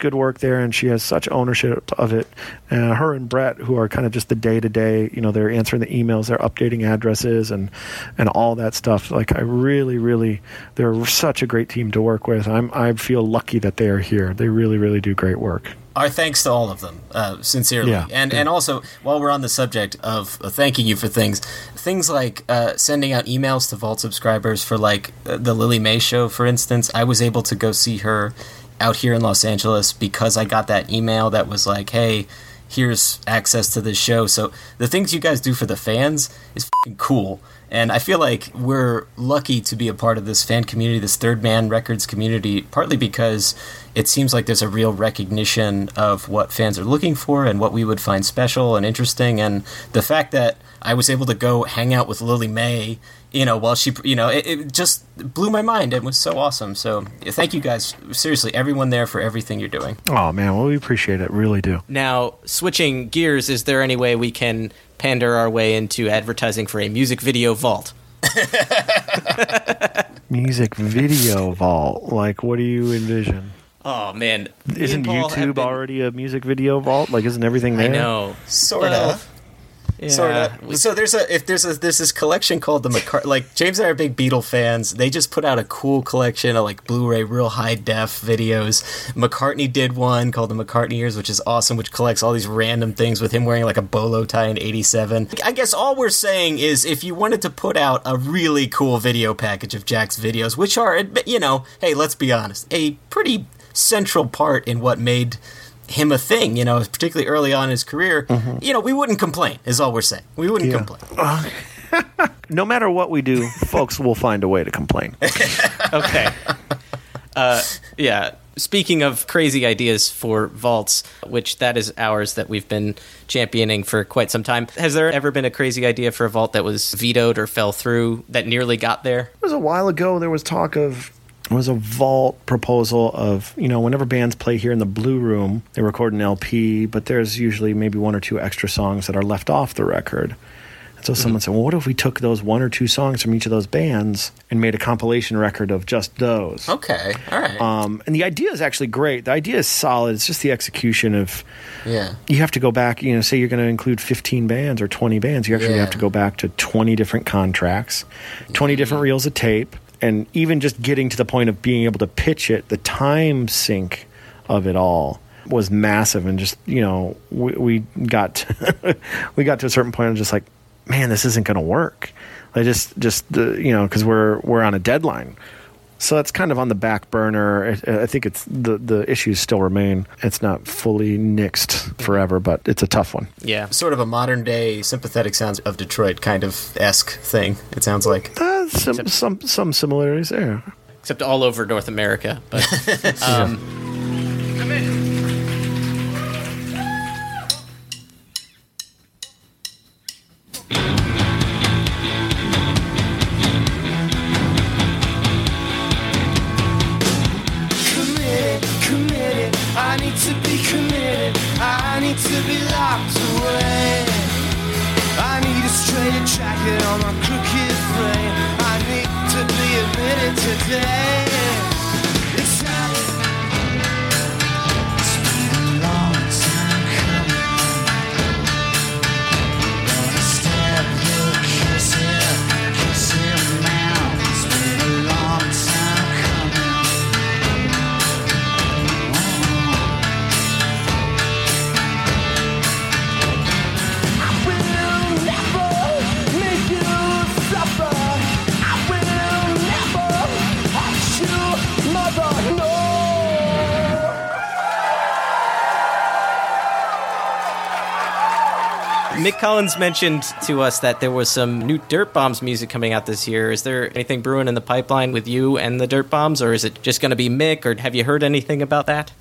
good work there, and she has such ownership of it. Her and Brett, who are kind of just the day-to-day, they're answering the emails, they're updating addresses, and all that stuff. Like, I really, really, they're such a great team to work with. I feel lucky that they are here. They really, really do great work. Our thanks to all of them, sincerely. Yeah, and also, while we're on the subject of thanking you for things like sending out emails to Vault subscribers for, like, the Lily May show, for instance, I was able to go see her out here in Los Angeles because I got that email that was like, hey, here's access to this show. So the things you guys do for the fans is fucking cool. And I feel like we're lucky to be a part of this fan community, this Third Man Records community, partly because it seems like there's a real recognition of what fans are looking for and what we would find special and interesting. And the fact that I was able to go hang out with Lily May, while she, it just blew my mind. It was so awesome. So thank you guys, seriously, everyone there, for everything you're doing. Oh, man, well, we appreciate it. Really do. Now, switching gears, is there any way we can pander our way into advertising for a music video vault? Music video vault? Like, what do you envision? Oh, man. Isn't YouTube already a music video vault? Like, isn't everything there? I know. Sort of. Yeah. Sort of. So there's this collection called the McCartney. Like, James and I are big Beatle fans. They just put out a cool collection of, like, Blu-ray, real high def videos. McCartney did one called the McCartney Years, which is awesome, which collects all these random things with him wearing, like, a bolo tie in 87. I guess all we're saying is, if you wanted to put out a really cool video package of Jack's videos, which are, hey, let's be honest, a pretty central part in what made him a thing, you know, particularly early on in his career, mm-hmm. you know, we wouldn't complain, is all we're saying. We wouldn't complain. No matter what we do, folks will find a way to complain. Okay. Yeah. Speaking of crazy ideas for vaults, which that is ours that we've been championing for quite some time. Has there ever been a crazy idea for a vault that was vetoed or fell through that nearly got there? It was a while ago. There was talk of... It was a vault proposal of, you know, whenever bands play here in the Blue Room, they record an LP, but there's usually maybe one or two extra songs that are left off the record. And so someone said, well, what if we took those one or two songs from each of those bands and made a compilation record of just those? Okay, all right. And the idea is actually great. The idea is solid. It's just the execution of, you have to go back, you know, say you're going to include 15 bands or 20 bands. You actually have to go back to 20 different contracts, 20 different reels of tape. And even just getting to the point of being able to pitch it, the time sink of it all was massive. And just, you know, we got to a certain point. I'm just like, man, this isn't going to work. I just you know, because we're on a deadline, so that's kind of on the back burner. I think it's the issues still remain. It's not fully nixed forever, but it's a tough one. Yeah, sort of a modern day Sympathetic Sounds of Detroit kind of esque thing. It sounds like some similarities there, except all over North America. But Come in. Mick Collins mentioned to us that there was some new Dirtbombs music coming out this year. Is there anything brewing in the pipeline with you and the Dirtbombs, or is it just going to be Mick, or have you heard anything about that?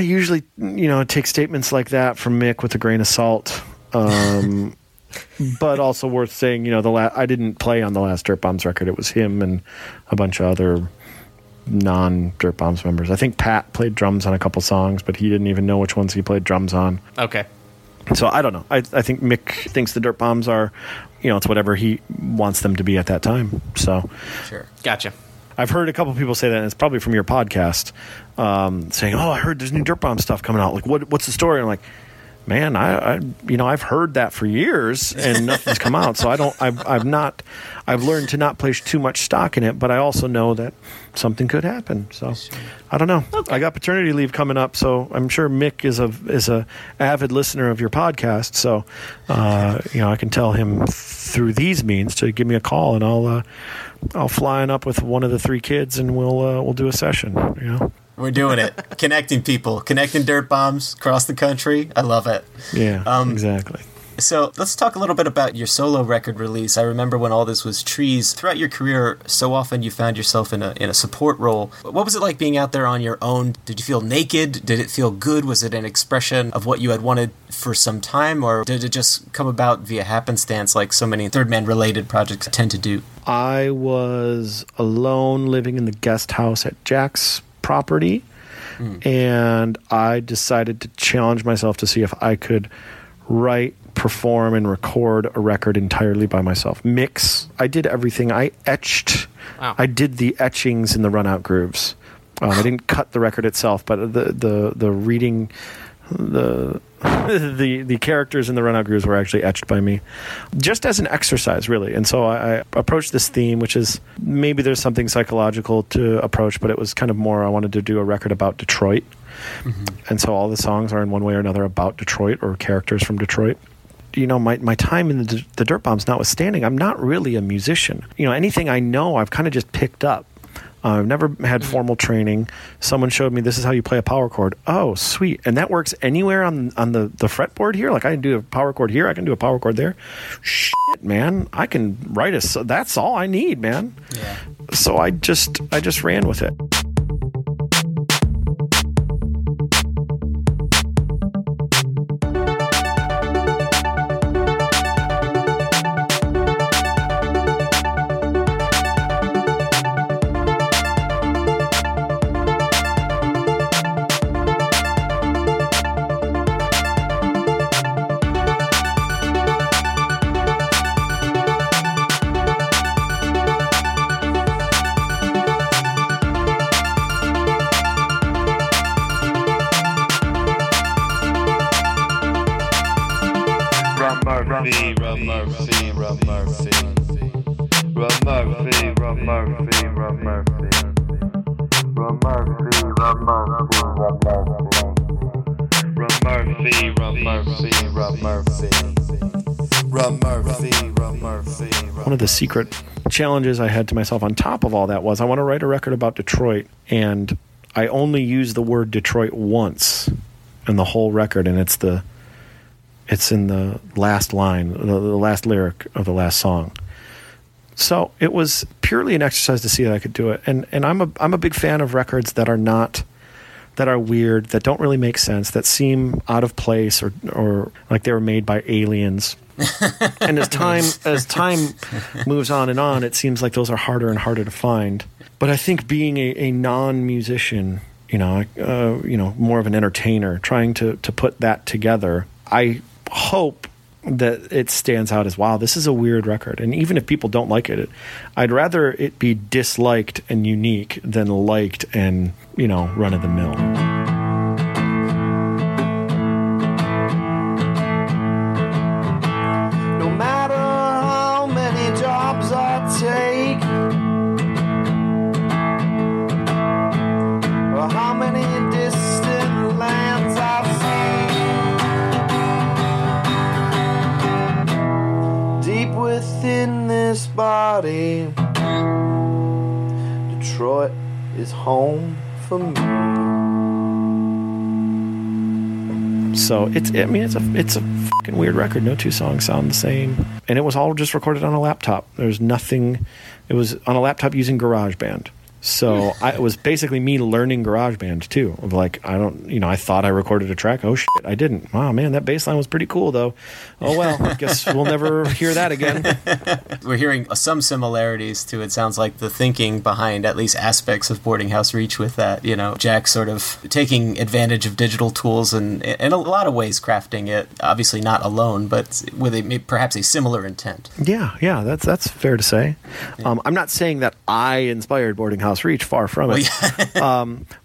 Usually, you know, take statements like that from Mick with a grain of salt. But also worth saying, you know, I didn't play on the last Dirtbombs record. It was him and a bunch of other non-Dirtbombs members. I think Pat played drums on a couple songs, but he didn't even know which ones he played drums on. Okay. So I don't know. I think Mick thinks the Dirtbombs are, you know, it's whatever he wants them to be at that time. So, sure, gotcha. I've heard a couple people say that, and it's probably from your podcast, saying, "Oh, I heard there's new Dirtbomb stuff coming out. Like, what's the story?" And I'm like, man, I you know, I've heard that for years, and nothing's come out. So I don't. I've learned to not place too much stock in it, but I also know that something could happen. So I don't know. Okay. I got paternity leave coming up, so I'm sure Mick is a avid listener of your podcast. So you know, I can tell him through these means to give me a call, and I'll fly in up with one of the three kids, and we'll do a session. You know. We're doing it. Connecting people. Connecting Dirtbombs across the country. I love it. Yeah, exactly. So let's talk a little bit about your solo record release. I remember when all this was trees. Throughout your career, so often you found yourself in a support role. What was it like being out there on your own? Did you feel naked? Did it feel good? Was it an expression of what you had wanted for some time? Or did it just come about via happenstance like so many Third Man-related projects tend to do? I was alone living in the guest house at Jack's property, and I decided to challenge myself to see if I could write, perform, and record a record entirely by myself. Mix. I did everything. I etched. Wow. I did the etchings in the Runout Grooves. I didn't cut the record itself, but the reading, the characters in the Runout Grooves were actually etched by me, just as an exercise, really. And so I approached this theme, which is maybe there's something psychological to approach, but it was kind of more I wanted to do a record about Detroit. Mm-hmm. And so all the songs are in one way or another about Detroit or characters from Detroit. You know, my time in the Dirtbombs notwithstanding, I'm not really a musician. You know, anything I know, I've kind of just picked up. I've never had formal training. Someone showed me this is how you play a power chord. Oh, sweet. And that works anywhere on the fretboard here? Like, I can do a power chord here. I can do a power chord there. Shit, man. I can write a... That's all I need, man. Yeah. So I just ran with it. One of the secret challenges I had to myself on top of all that was I want to write a record about Detroit, and I only use the word Detroit once in the whole record, and it's in the last line, the last lyric of the last song. So it was purely an exercise to see that I could do it. And I'm a big fan of records that are not, that are weird, that don't really make sense, that seem out of place or like they were made by aliens. And as time moves on, it seems like those are harder and harder to find. But I think being a non-musician, more of an entertainer, trying to put that together, I hope that it stands out as, wow, this is a weird record. And even if people don't like it, I'd rather it be disliked and unique than liked and, run of the mill. No matter how many jobs I take, or how many distant lands I see, within this body, Detroit is home for me. So it's a fucking weird record. No two songs sound the same, and it was all just recorded on a laptop. There's nothing. It was on a laptop using GarageBand. So it was basically me learning GarageBand too. Of like, I thought I recorded a track. Oh shit, I didn't. Wow, man, that bass line was pretty cool though. Oh well, I guess we'll never hear that again. We're hearing some similarities to, it sounds like, the thinking behind at least aspects of Boarding House Reach with that, Jack sort of taking advantage of digital tools and in a lot of ways crafting it, obviously not alone, but with perhaps a similar intent. Yeah, that's fair to say. Yeah. I'm not saying that I inspired Boarding House Reach, far from it.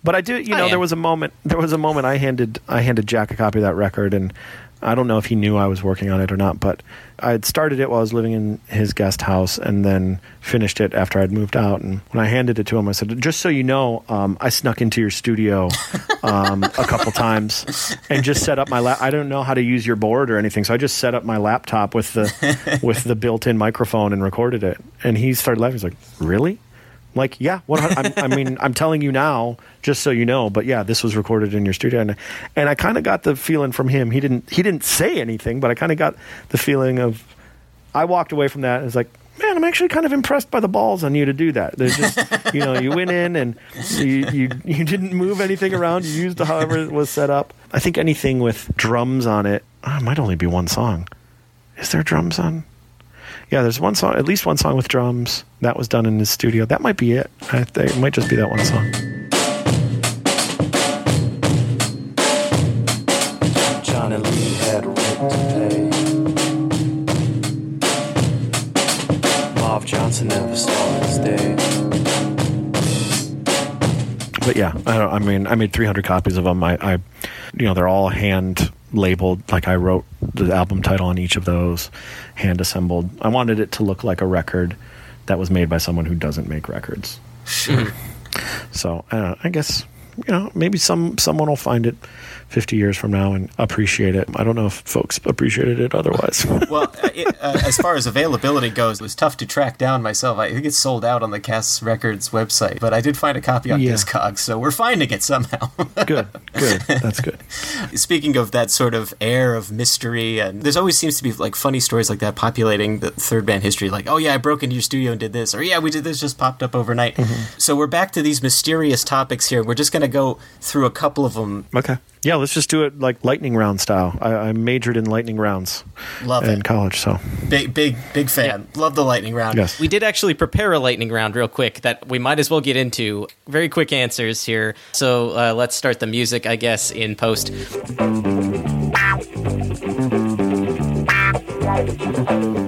But I do, there was a moment I handed Jack a copy of that record, and I don't know if he knew I was working on it or not, but I had started it while I was living in his guest house and then finished it after I'd moved out. And when I handed it to him, I said, just so you know, I snuck into your studio a couple times and just set up my I don't know how to use your board or anything, so I just set up my laptop with the built-in microphone and recorded it. And he started laughing. He's like, really? Like, yeah, I'm telling you now, just so you know, but yeah, this was recorded in your studio. And I kind of got the feeling from him, he didn't say anything, but I kind of got the feeling of, I walked away from that and was like, man, I'm actually kind of impressed by the balls on you to do that. There's just, you went in and you didn't move anything around. You used however it was set up. I think anything with drums on it, it might only be one song. Is there drums on? Yeah, there's one song, at least one song with drums that was done in his studio. That might be it. I think it might just be that one song. Johnny Lee had rent to pay. Marv Johnson never saw his day. But yeah, I made 300 copies of them. I they're all hand labeled, like I wrote the album title on each of those, hand assembled. I wanted it to look like a record that was made by someone who doesn't make records. Sure. So I guess you know, maybe someone will find it 50 years from now and appreciate it. I don't know if folks appreciated it otherwise. Well, as far as availability goes, it was tough to track down myself. I think it's sold out on the Cass Records website, but I did find a copy on Discogs, so we're finding it somehow. Good. That's good. Speaking of that sort of air of mystery, and there's always seems to be like funny stories like that populating the Third Man history, like, oh yeah, I broke into your studio and did this, or yeah, we did this, just popped up overnight. Mm-hmm. So we're back to these mysterious topics here. We're just going to go through a couple of them. Okay. Yeah, let's just do it like lightning round style. I majored in lightning rounds in college, so big fan. Yeah. Love the lightning round. Yes. We did actually prepare a lightning round real quick that we might as well get into. Very quick answers here. So let's start the music, I guess, in post.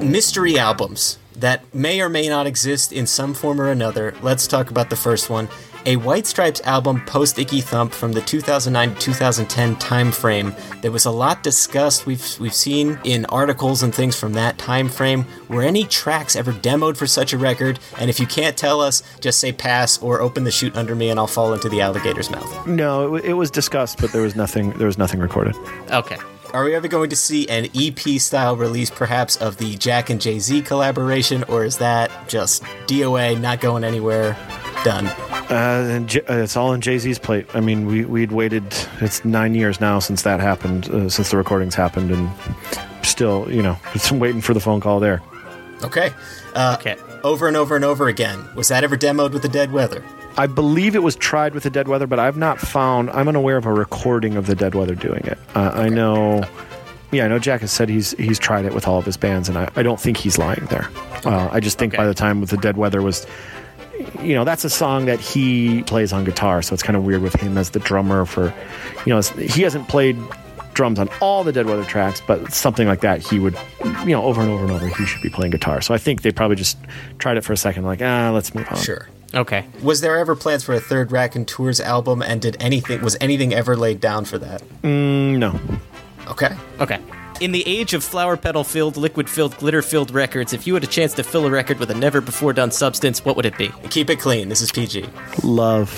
Mystery albums that may or may not exist in some form or another. Let's talk about the first one. A White Stripes album post-Icky Thump from the 2009-2010 time frame. There was a lot discussed, we've seen in articles and things from that time frame. Were any tracks ever demoed for such a record? And if you can't tell us, just say pass or open the chute under me and I'll fall into the alligator's mouth. No, it was discussed, but there was nothing recorded. Okay. Are we ever going to see an EP-style release, perhaps, of the Jack and Jay-Z collaboration, or is that just DOA, not going anywhere, done? It's all in Jay-Z's plate. I mean, we'd waited, it's 9 years now since that happened, since the recordings happened, and still, you know, just waiting for the phone call there. Okay. Okay. Over and over and over again. Was that ever demoed with the Dead Weather? I believe it was tried with the Dead Weather, but I've not found... I'm unaware of a recording of the Dead Weather doing it. Okay. I know Jack has said he's tried it with all of his bands, and I don't think he's lying there. Okay. I just think by the time with the Dead Weather was... You know, that's a song that he plays on guitar, so it's kind of weird with him as the drummer for... You know, he hasn't played drums on all the Dead Weather tracks, but something like that, he would... You know, over and over and over, he should be playing guitar. So I think they probably just tried it for a second, like, let's move on. Sure. Okay. Was there ever plans for a third Raconteurs album, and was anything ever laid down for that? No. Okay. In the age of flower petal-filled, liquid-filled, glitter-filled records, if you had a chance to fill a record with a never-before-done substance, what would it be? Keep it clean. This is PG. Love.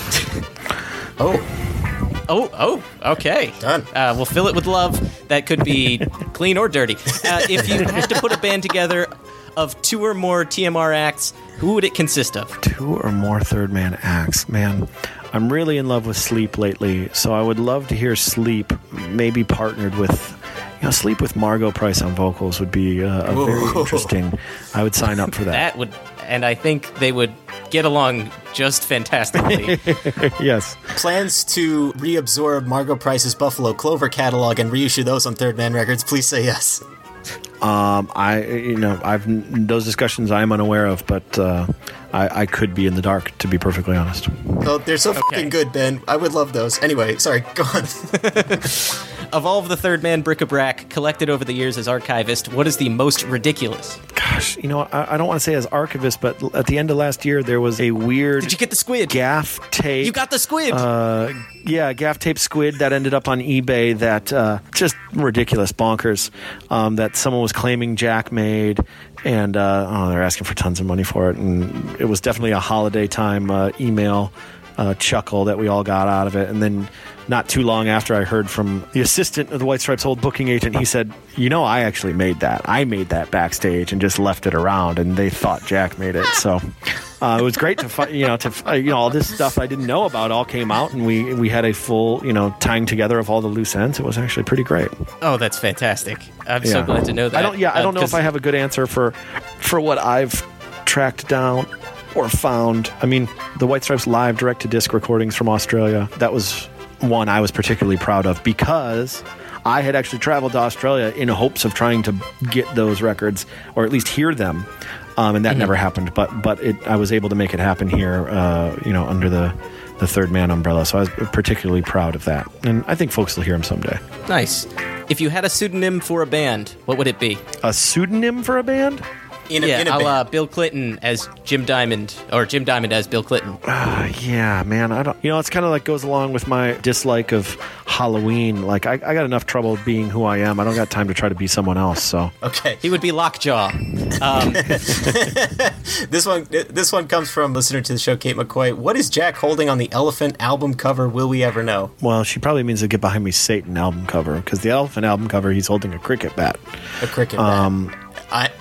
Oh, okay. Done. We'll fill it with love. That could be clean or dirty. If you had to put a band together of two or more TMR acts, who would it consist of? Two or more Third Man acts. Man, I'm really in love with Sleep lately, so I would love to hear Sleep maybe partnered with... You know, Sleep with Margo Price on vocals would be a very interesting... I would sign up for that. That would... And I think they would get along just fantastically. Yes. Plans to reabsorb Margo Price's Buffalo Clover catalog and reissue those on Third Man Records, please say yes. Those discussions I'm unaware of, but I could be in the dark, to be perfectly honest. Oh, they're so fucking good, Ben. I would love those. Anyway, sorry, go on. Of all of the Third Man bric-a-brac collected over the years as archivist, what is the most ridiculous? Gosh, you know, I don't want to say as archivist, but at the end of last year, there was a weird... Did you get the squid? Gaff tape. You got the squid! Gaff tape squid that ended up on eBay that just ridiculous, bonkers, that someone was claiming Jack made... And they're asking for tons of money for it. And it was definitely a holiday time email chuckle that we all got out of it. And then not too long after, I heard from the assistant of the White Stripes' old booking agent. He said, you know, I actually made that. I made that backstage and just left it around. And they thought Jack made it. So it was great to all this stuff I didn't know about all came out. And we had a full, you know, tying together of all the loose ends. It was actually pretty great. Oh, that's fantastic. I'm so glad to know that. I don't know if I have a good answer for what I've tracked down. Or found. I mean, the White Stripes live direct-to-disc recordings from Australia. That was one I was particularly proud of because I had actually traveled to Australia in hopes of trying to get those records or at least hear them, and that never happened. But I was able to make it happen here, under the Third Man umbrella. So I was particularly proud of that, and I think folks will hear them someday. Nice. If you had a pseudonym for a band, what would it be? A pseudonym for a band? In a band. Bill Clinton as Jim Diamond, or Jim Diamond as Bill Clinton. Yeah, man. I don't. You know, it's kind of like goes along with my dislike of Halloween. Like, I got enough trouble being who I am. I don't got time to try to be someone else. So okay, he would be Lockjaw. This one comes from listener to the show, Kate McCoy. What is Jack holding on the Elephant album cover? Will we ever know? Well, she probably means the Get Behind Me Satan album cover, because the Elephant album cover, he's holding a cricket bat. A cricket bat.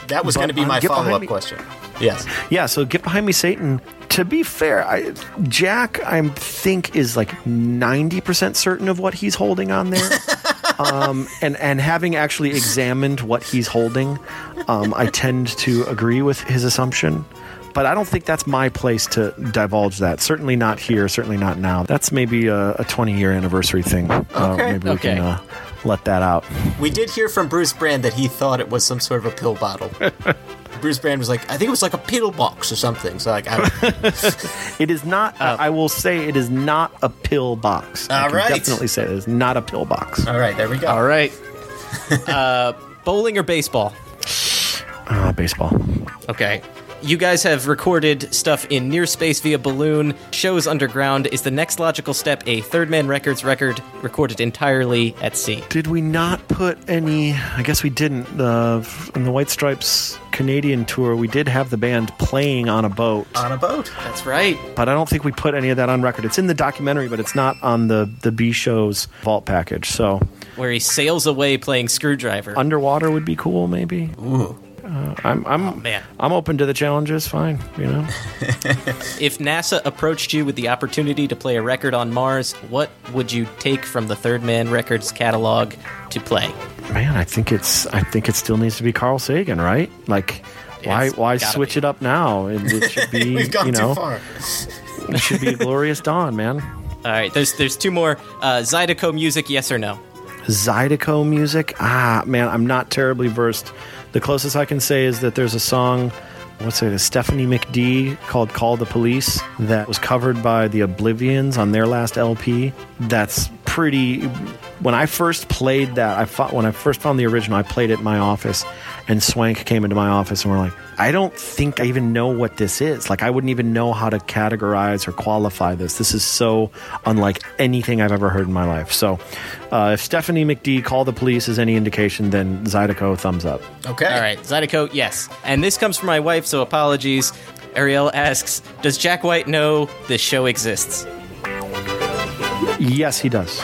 That was going to be my follow-up question. Yes. Yeah, so Get Behind Me Satan, to be fair, Jack, I think, is like 90% certain of what he's holding on there. And having actually examined what he's holding, I tend to agree with his assumption. But I don't think that's my place to divulge that. Certainly not here, certainly not now. That's maybe a 20-year anniversary thing. Okay. Maybe we can... let that out. We did hear from Bruce Brand that he thought it was some sort of a pill bottle. Bruce Brand was like, I think it was like a pill box or something. So like, it is not. I will say it is not a pill box. All right, I can definitely say it is not a pill box. All right, there we go. All right, bowling or baseball? Baseball. Okay. You guys have recorded stuff in near space via balloon. Shows underground. Is the next logical step a Third Man Records record recorded entirely at sea? Did we not put any? I guess we didn't. In the White Stripes Canadian tour, we did have the band playing on a boat. On a boat. That's right. But I don't think we put any of that on record. It's in the documentary, but it's not on the B Show's vault package. So where he sails away playing Screwdriver. Underwater would be cool, maybe. Ooh. I'm open to the challenges. Fine, you know. If NASA approached you with the opportunity to play a record on Mars, what would you take from the Third Man Records catalog to play? Man, I think it still needs to be Carl Sagan, right? Like, why switch it up now? It should be We've gone too far. It should be a glorious dawn, man. All right, there's two more. Zydeco music, yes or no? Zydeco music? Ah, man, I'm not terribly versed. The closest I can say is that there's a song, Stephanie McD called Call the Police that was covered by the Oblivions on their last LP. That's pretty... When I first played that, when I first found the original, I played it in my office, and Swank came into my office and we're like, I don't think I even know what this is. Like, I wouldn't even know how to categorize or qualify this. This is so unlike anything I've ever heard in my life. So if Stephanie McD, Call the Police, is any indication, then Zydeco, thumbs up. Okay. All right. Zydeco, yes. And this comes from my wife, so apologies. Ariel asks, does Jack White know this show exists? Yes, he does.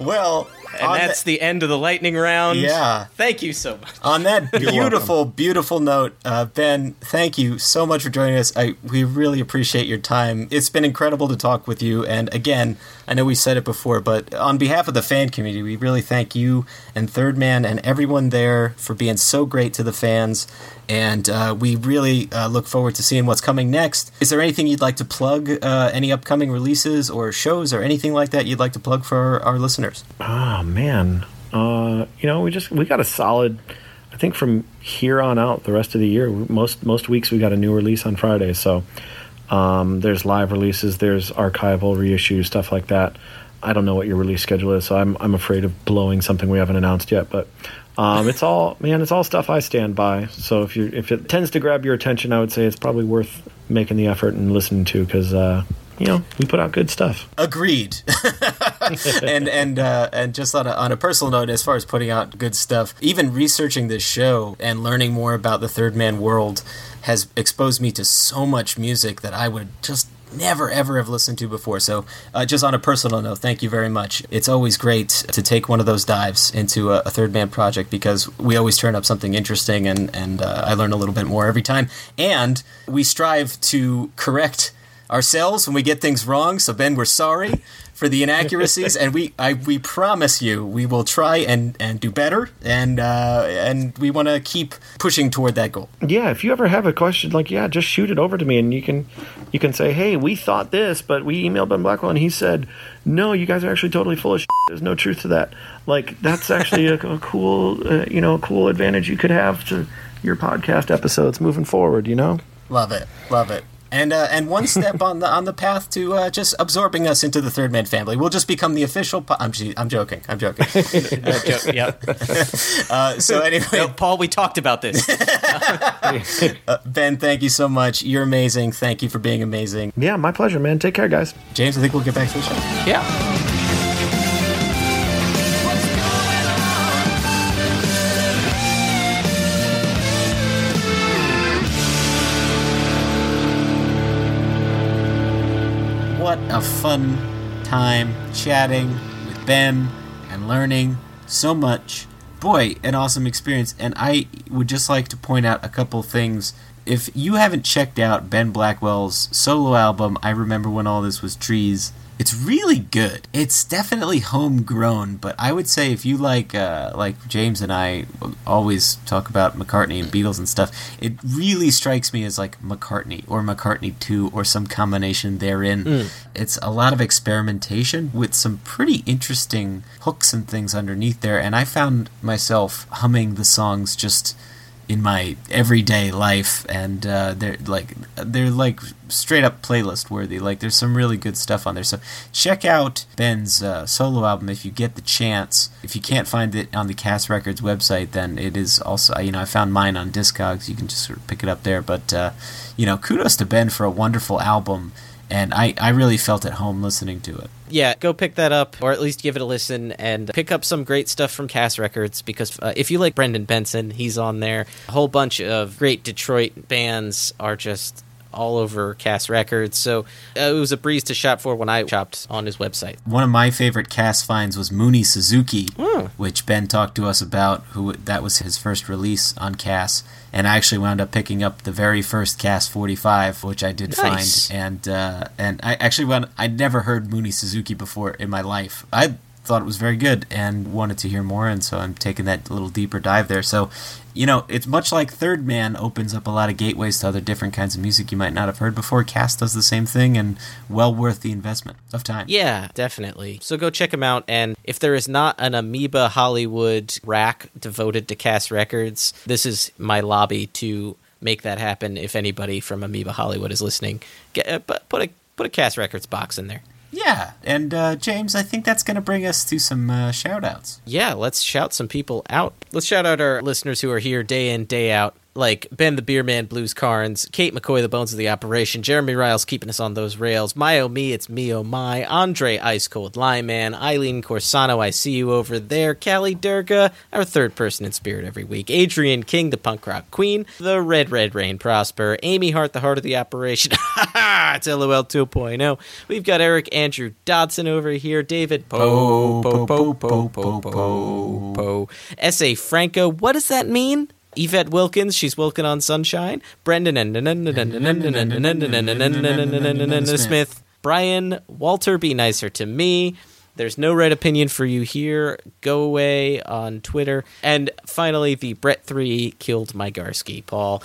Well, and that's the end of the lightning round. Yeah. Thank you so much. On that beautiful note, Ben, thank you so much for joining us. We really appreciate your time. It's been incredible to talk with you. And again, I know we said it before, but on behalf of the fan community, we really thank you and Third Man and everyone there for being so great to the fans. And we really look forward to seeing what's coming next. Is there anything you'd like to plug, any upcoming releases or shows or anything like that you'd like to plug for our listeners? Oh, man. We got a solid, I think from here on out, the rest of the year, most weeks we got a new release on Friday. So there's live releases, there's archival reissues, stuff like that. I don't know what your release schedule is, so I'm afraid of blowing something we haven't announced yet, but... It's all stuff I stand by. So if it tends to grab your attention, I would say it's probably worth making the effort and listening to, because we put out good stuff. Agreed. and just on a personal note, as far as putting out good stuff, even researching this show and learning more about the Third Man world has exposed me to so much music that I would just never, ever have listened to before. So just on a personal note, thank you very much. It's always great to take one of those dives into a Third Man project, because we always turn up something interesting, and I learn a little bit more every time. And we strive to correct ourselves when we get things wrong. So, Ben, we're sorry for the inaccuracies, and we promise you we will try and do better, and we want to keep pushing toward that goal. Yeah, if you ever have a question, just shoot it over to me, and you can say, hey, we thought this, but we emailed Ben Blackwell, and he said, no, you guys are actually totally full of shit. There's no truth to that. Like, that's actually a cool, cool advantage you could have to your podcast episodes moving forward. Love it. And one step on the path to just absorbing us into the Third Man family. We'll just become the official. I'm joking. Yep. So anyway, no, Paul, we talked about this. Ben, thank you so much. You're amazing. Thank you for being amazing. Yeah, my pleasure, man. Take care, guys. James, I think we'll get back to the show. Yeah. What a fun time chatting with Ben and learning so much. Boy, an awesome experience. And I would just like to point out a couple things. If you haven't checked out Ben Blackwell's solo album, I Remember When All This Was Trees, it's really good. It's definitely homegrown, but I would say if you like James and I always talk about McCartney and Beatles and stuff, it really strikes me as like McCartney or McCartney 2 or some combination therein. It's a lot of experimentation with some pretty interesting hooks and things underneath there, and I found myself humming the songs just in my everyday life, and they're like straight up playlist worthy. Like, there's some really good stuff on there. So check out Ben's solo album if you get the chance. If you can't find it on the Cass Records website, then it is also, I found mine on Discogs. You can just sort of pick it up there. But kudos to Ben for a wonderful album. And I really felt at home listening to it. Yeah, go pick that up, or at least give it a listen, and pick up some great stuff from Cass Records, because if you like Brendan Benson, he's on there. A whole bunch of great Detroit bands are just all over Cass Records, so it was a breeze to shop for when I shopped on his website. One of my favorite Cass finds was Mooney Suzuki, which Ben talked to us about, that was his first release on Cass. And I actually wound up picking up the very first Cass 45, which I did find. And I actually I'd never heard Mooney Suzuki before in my life. I thought it was very good and wanted to hear more, and so I'm taking that little deeper dive there. So, it's much like Third Man opens up a lot of gateways to other different kinds of music you might not have heard before. Cass does the same thing, and well worth the investment of time. Yeah, definitely. So go check him out, and if there is not an Amoeba Hollywood rack devoted to Cass Records, this is my lobby to make that happen. If anybody from Amoeba Hollywood is listening, put a Cass Records box in there. Yeah, and James, I think that's going to bring us to some shout-outs. Yeah, let's shout some people out. Let's shout out our listeners who are here day in, day out, like Ben the Beer Man, Blues Carnes, Kate McCoy, the Bones of the Operation, Jeremy Riles keeping us on those rails, My Oh Me, It's Me Oh My, Andre Ice Cold Lime Man, Eileen Corsano, I See You Over There, Callie Durga, our third person in spirit every week, Adrian King, the Punk Rock Queen, the Red Red Rain Prosper, Amy Hart, the Heart of the Operation, it's LOL 2.0, we've got Eric Andrew Dodson over here, David Po, S.A. Franco, what does that mean? Yvette Wilkins, she's Wilkin on Sunshine. Brendan and Smith. Brian Walter, Be Nicer to Me. There's no right opinion for you here. Go away on Twitter. And finally, the Brett 3 killed my Garsky, Paul.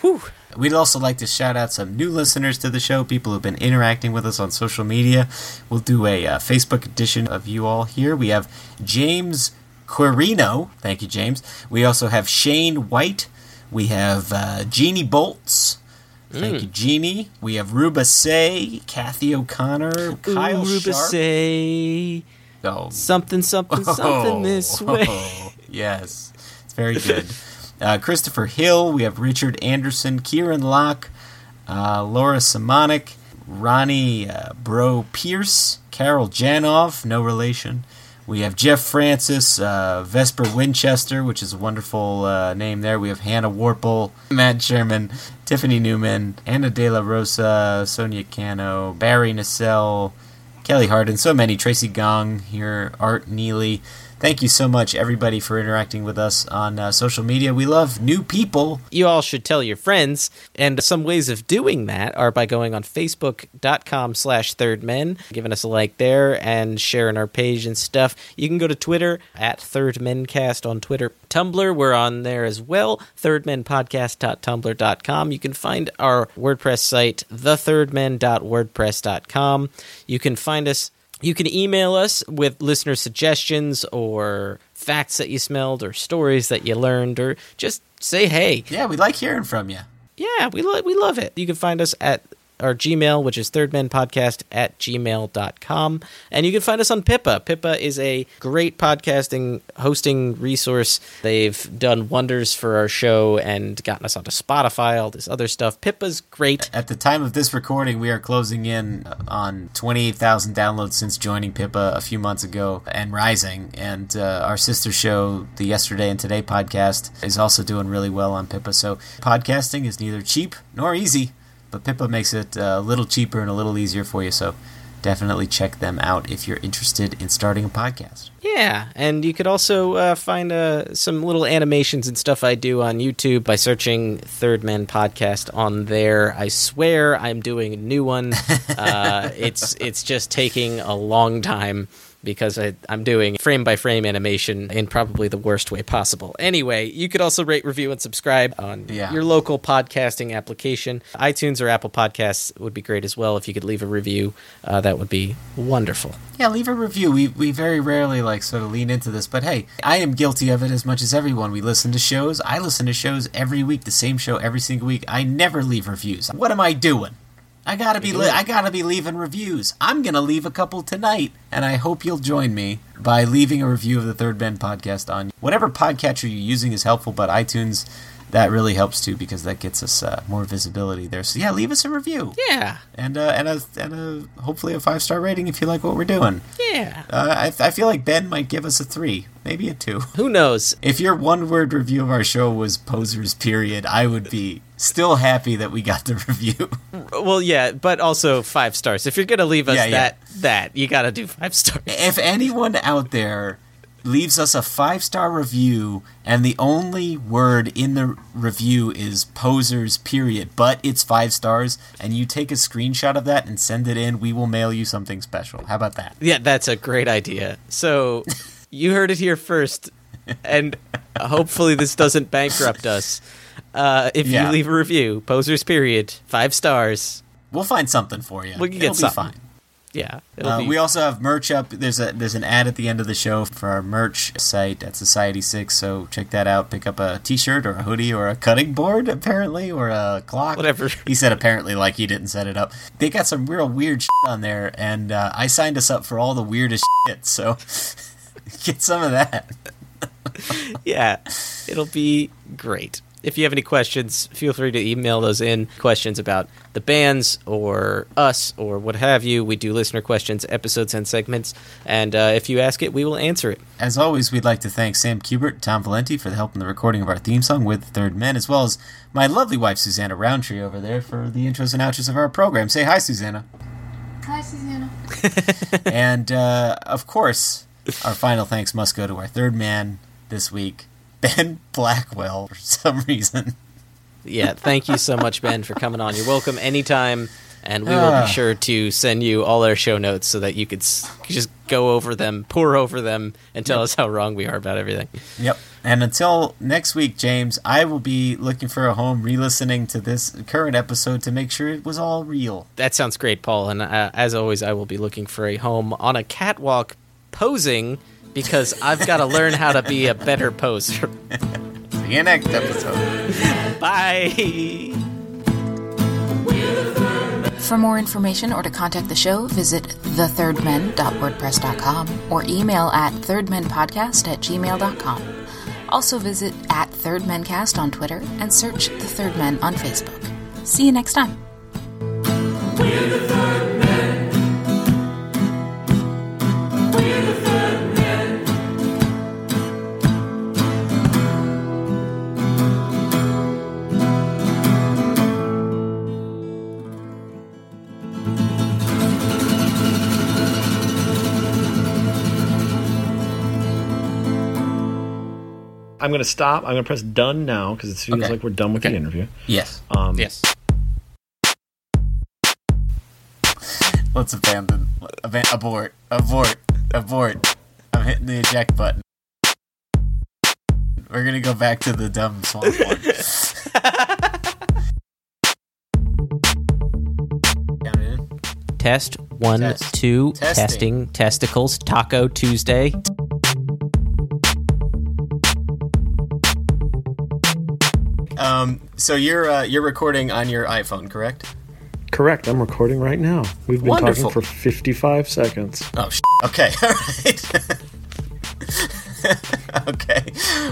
Whew. We'd also like to shout out some new listeners to the show, people who've been interacting with us on social media. We'll do a Facebook edition of you all here. We have James Quirino, thank you, James. We also have Shane White. We have Jeannie Bolts. Thank you, Jeannie. We have Ruba Say, Kathy O'Connor, Kyle Ruba Sharp. Say, something this way. Oh, yes, it's very good. Christopher Hill. We have Richard Anderson, Kieran Locke, Laura Simonic, Ronnie Bro Pierce, Carol Janoff, no relation. We have Jeff Francis, Vesper Winchester, which is a wonderful name there. We have Hannah Warple, Matt Sherman, Tiffany Newman, Anna De La Rosa, Sonia Cano, Barry Nassel, Kelly Hardin, so many. Tracy Gong here, Art Neely. Thank you so much, everybody, for interacting with us on social media. We love new people. You all should tell your friends, and some ways of doing that are by going on Facebook.com/thirdmen, giving us a like there, and sharing our page and stuff. You can go to Twitter, @thirdmencast on Twitter. Tumblr, we're on there as well, thirdmenpodcast.tumblr.com. You can find our WordPress site, thethirdmen.wordpress.com. You can find us. You can email us with listener suggestions or facts that you smelled or stories that you learned, or just say hey. Yeah, we like hearing from you. Yeah, we love it. You can find us at our Gmail, which is thirdmanpodcast@gmail.com. And you can find us on Pippa. Pippa is a great podcasting hosting resource. They've done wonders for our show and gotten us onto Spotify, all this other stuff. Pippa's great. At the time of this recording, we are closing in on 28,000 downloads since joining Pippa a few months ago and rising. And our sister show, the Yesterday and Today podcast, is also doing really well on Pippa. So podcasting is neither cheap nor easy. But Pippa makes it a little cheaper and a little easier for you, so definitely check them out if you're interested in starting a podcast. Yeah, and you could also find some little animations and stuff I do on YouTube by searching Third Man Podcast on there. I swear I'm doing a new one. It's just taking a long time, because I'm doing frame-by-frame animation in probably the worst way possible. Anyway, you could also rate, review, and subscribe on your local podcasting application. iTunes or Apple Podcasts would be great as well. If you could leave a review, that would be wonderful. Yeah, leave a review. We very rarely sort of lean into this, but hey, I am guilty of it as much as everyone. We listen to shows. I listen to shows every week, the same show every single week. I never leave reviews. What am I doing? I gotta be leaving reviews. I'm gonna leave a couple tonight, and I hope you'll join me by leaving a review of the Third Man Podcast on whatever podcatcher you're using is helpful, but iTunes, that really helps too, because that gets us more visibility there. So yeah, leave us a review. Yeah, and hopefully a 5-star rating if you like what we're doing. Yeah, I feel like Ben might give us a 3. Maybe a 2. Who knows? If your one-word review of our show was Posers, period, I would be still happy that we got the review. Well, yeah, but also 5 stars. If you're going to leave us that, you got to do 5 stars. If anyone out there leaves us a 5-star review and the only word in the review is Posers, period, but it's 5 stars, and you take a screenshot of that and send it in, we will mail you something special. How about that? Yeah, that's a great idea. So... you heard it here first, and hopefully this doesn't bankrupt us. If you leave a review, Posers, period, 5 stars. We'll find something for you. We can get something. It'll be fine. Yeah. We also have merch up. There's an ad at the end of the show for our merch site at Society 6, so check that out. Pick up a T-shirt or a hoodie or a cutting board, apparently, or a clock. Whatever. He said apparently like he didn't set it up. They got some real weird shit on there, and I signed us up for all the weirdest shit, so... get some of that. Yeah, it'll be great. If you have any questions, feel free to email those in. Questions about the bands or us or what have you. We do listener questions, episodes, and segments. And if you ask it, we will answer it. As always, we'd like to thank Sam Kubert and Tom Valenti for the help in the recording of our theme song with Third Man, as well as my lovely wife, Susanna Roundtree, over there for the intros and outros of our program. Say hi, Susanna. Hi, Susanna. And, of course... our final thanks must go to our third man this week, Ben Blackwell, for some reason. Yeah, thank you so much, Ben, for coming on. You're welcome anytime, and we will be sure to send you all our show notes so that you could just go over them, pour over them, and tell us how wrong we are about everything. Yep. And until next week, James, I will be looking for a home, re-listening to this current episode to make sure it was all real. That sounds great, Paul. And as always, I will be looking for a home on a catwalk posing, because I've got to learn how to be a better poser. See you next episode. Bye. For more information or to contact the show, visit thethirdmen.wordpress.com or email at thirdmenpodcast@gmail.com. Also visit @thirdmencast on Twitter and search The Third Men on Facebook. See you next time. We're the Third Men. I'm going to stop. I'm going to press done now because it feels like we're done with the interview. Yes. Yes. Let's abandon. Abort. Abort. Abort. I'm hitting the eject button. We're going to go back to the dumb swamp one. Test 1, Test. 2, testing testicles, Taco Tuesday. So you're recording on your iPhone, correct? Correct. I'm recording right now. We've been Wonderful. Talking for 55 seconds. Oh, okay. All right. Okay.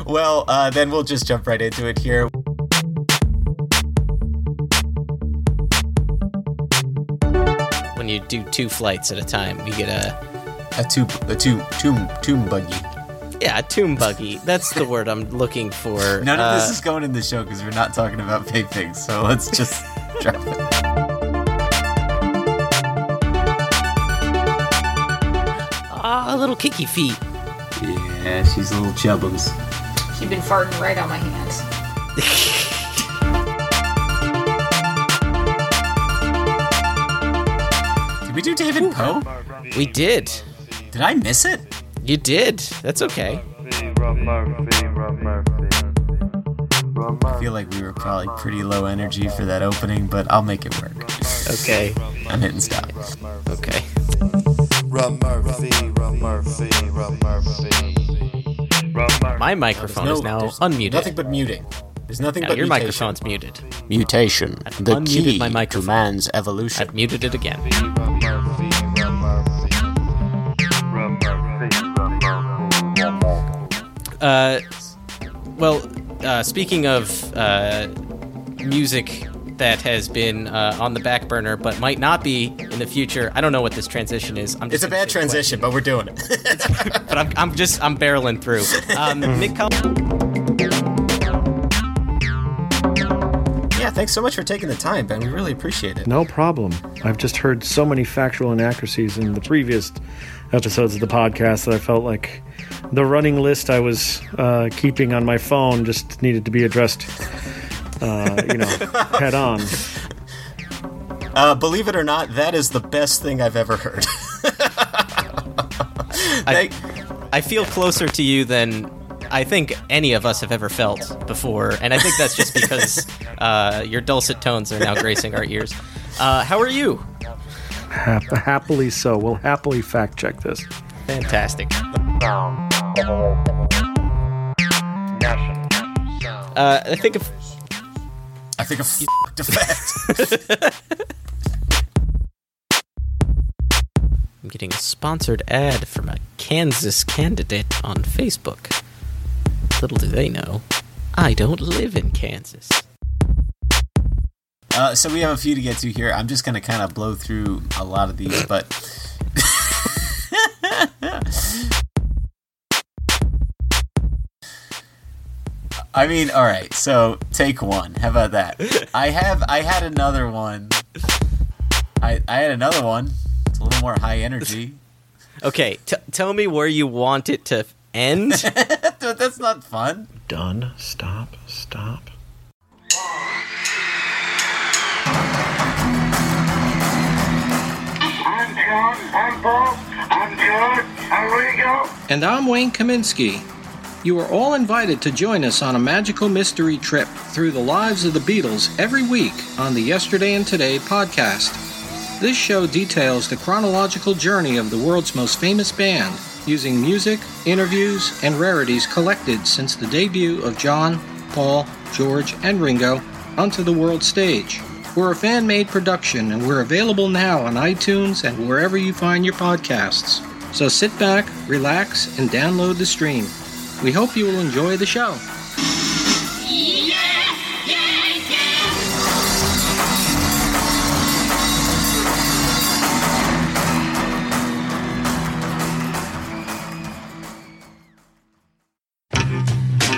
Well, then we'll just jump right into it here. When you do two flights at a time, you get a tomb buggy. Yeah, a tomb buggy. That's the word I'm looking for. None of this is going in the show because we're not talking about pig pigs. So let's just drop it. Ah, little kicky feet. Yeah, she's a little chubbums. She's been farting right on my hands. Did we do David Poe? We did. Did I miss it? You did. That's okay. I feel like we were probably pretty low energy for that opening, but I'll make it work. Okay. I'm hitting stop. Okay. My microphone is now unmuted. Nothing but muting. There's nothing but your mutation. Microphone's muted. Mutation. I've the key my to man's evolution. I've muted it again. Speaking of music that has been on the back burner but might not be in the future, I don't know what this transition is. It's a bad transition, but we're doing it. But I'm barreling through. Mick Collins. Yeah, thanks so much for taking the time, Ben. We really appreciate it. No problem. I've just heard so many factual inaccuracies in the previous episodes of the podcast that I felt like the running list I was keeping on my phone just needed to be addressed head on. Believe it or not, that is the best thing I've ever heard. I feel closer to you than I think any of us have ever felt before, and I think that's just because your dulcet tones are now gracing our ears. How are you? Happily so. We'll happily fact check this. Fantastic. I think a f***ed effect. I'm getting a sponsored ad from a Kansas candidate on Facebook. Little do they know, I don't live in Kansas. So we have a few to get to here. I'm just going to kind of blow through a lot of these, but... I mean, all right. So, take one. How about that? I had another one. I had another one. It's a little more high energy. Okay, tell me where you want it to end. That's not fun. Done. Stop. I'm John. I'm Paul. I'm George. I'm Rico. And I'm Wayne Kaminsky. You are all invited to join us on a magical mystery trip through the lives of the Beatles every week on the Yesterday and Today podcast. This show details the chronological journey of the world's most famous band, using music, interviews, and rarities collected since the debut of John, Paul, George, and Ringo onto the world stage. We're a fan-made production, and we're available now on iTunes and wherever you find your podcasts. So sit back, relax, and download the stream. We hope you will enjoy the show. Yeah, yeah, yeah.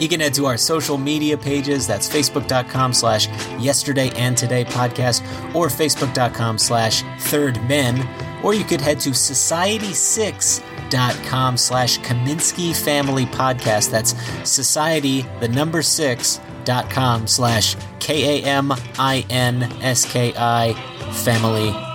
You can head to our social media pages. That's facebook.com/yesterdayandtodaypodcast or facebook.com/thirdmen. Or you could head to society6.com/Kaminsky Family Podcast. That's society6.com/KAMINSKI Family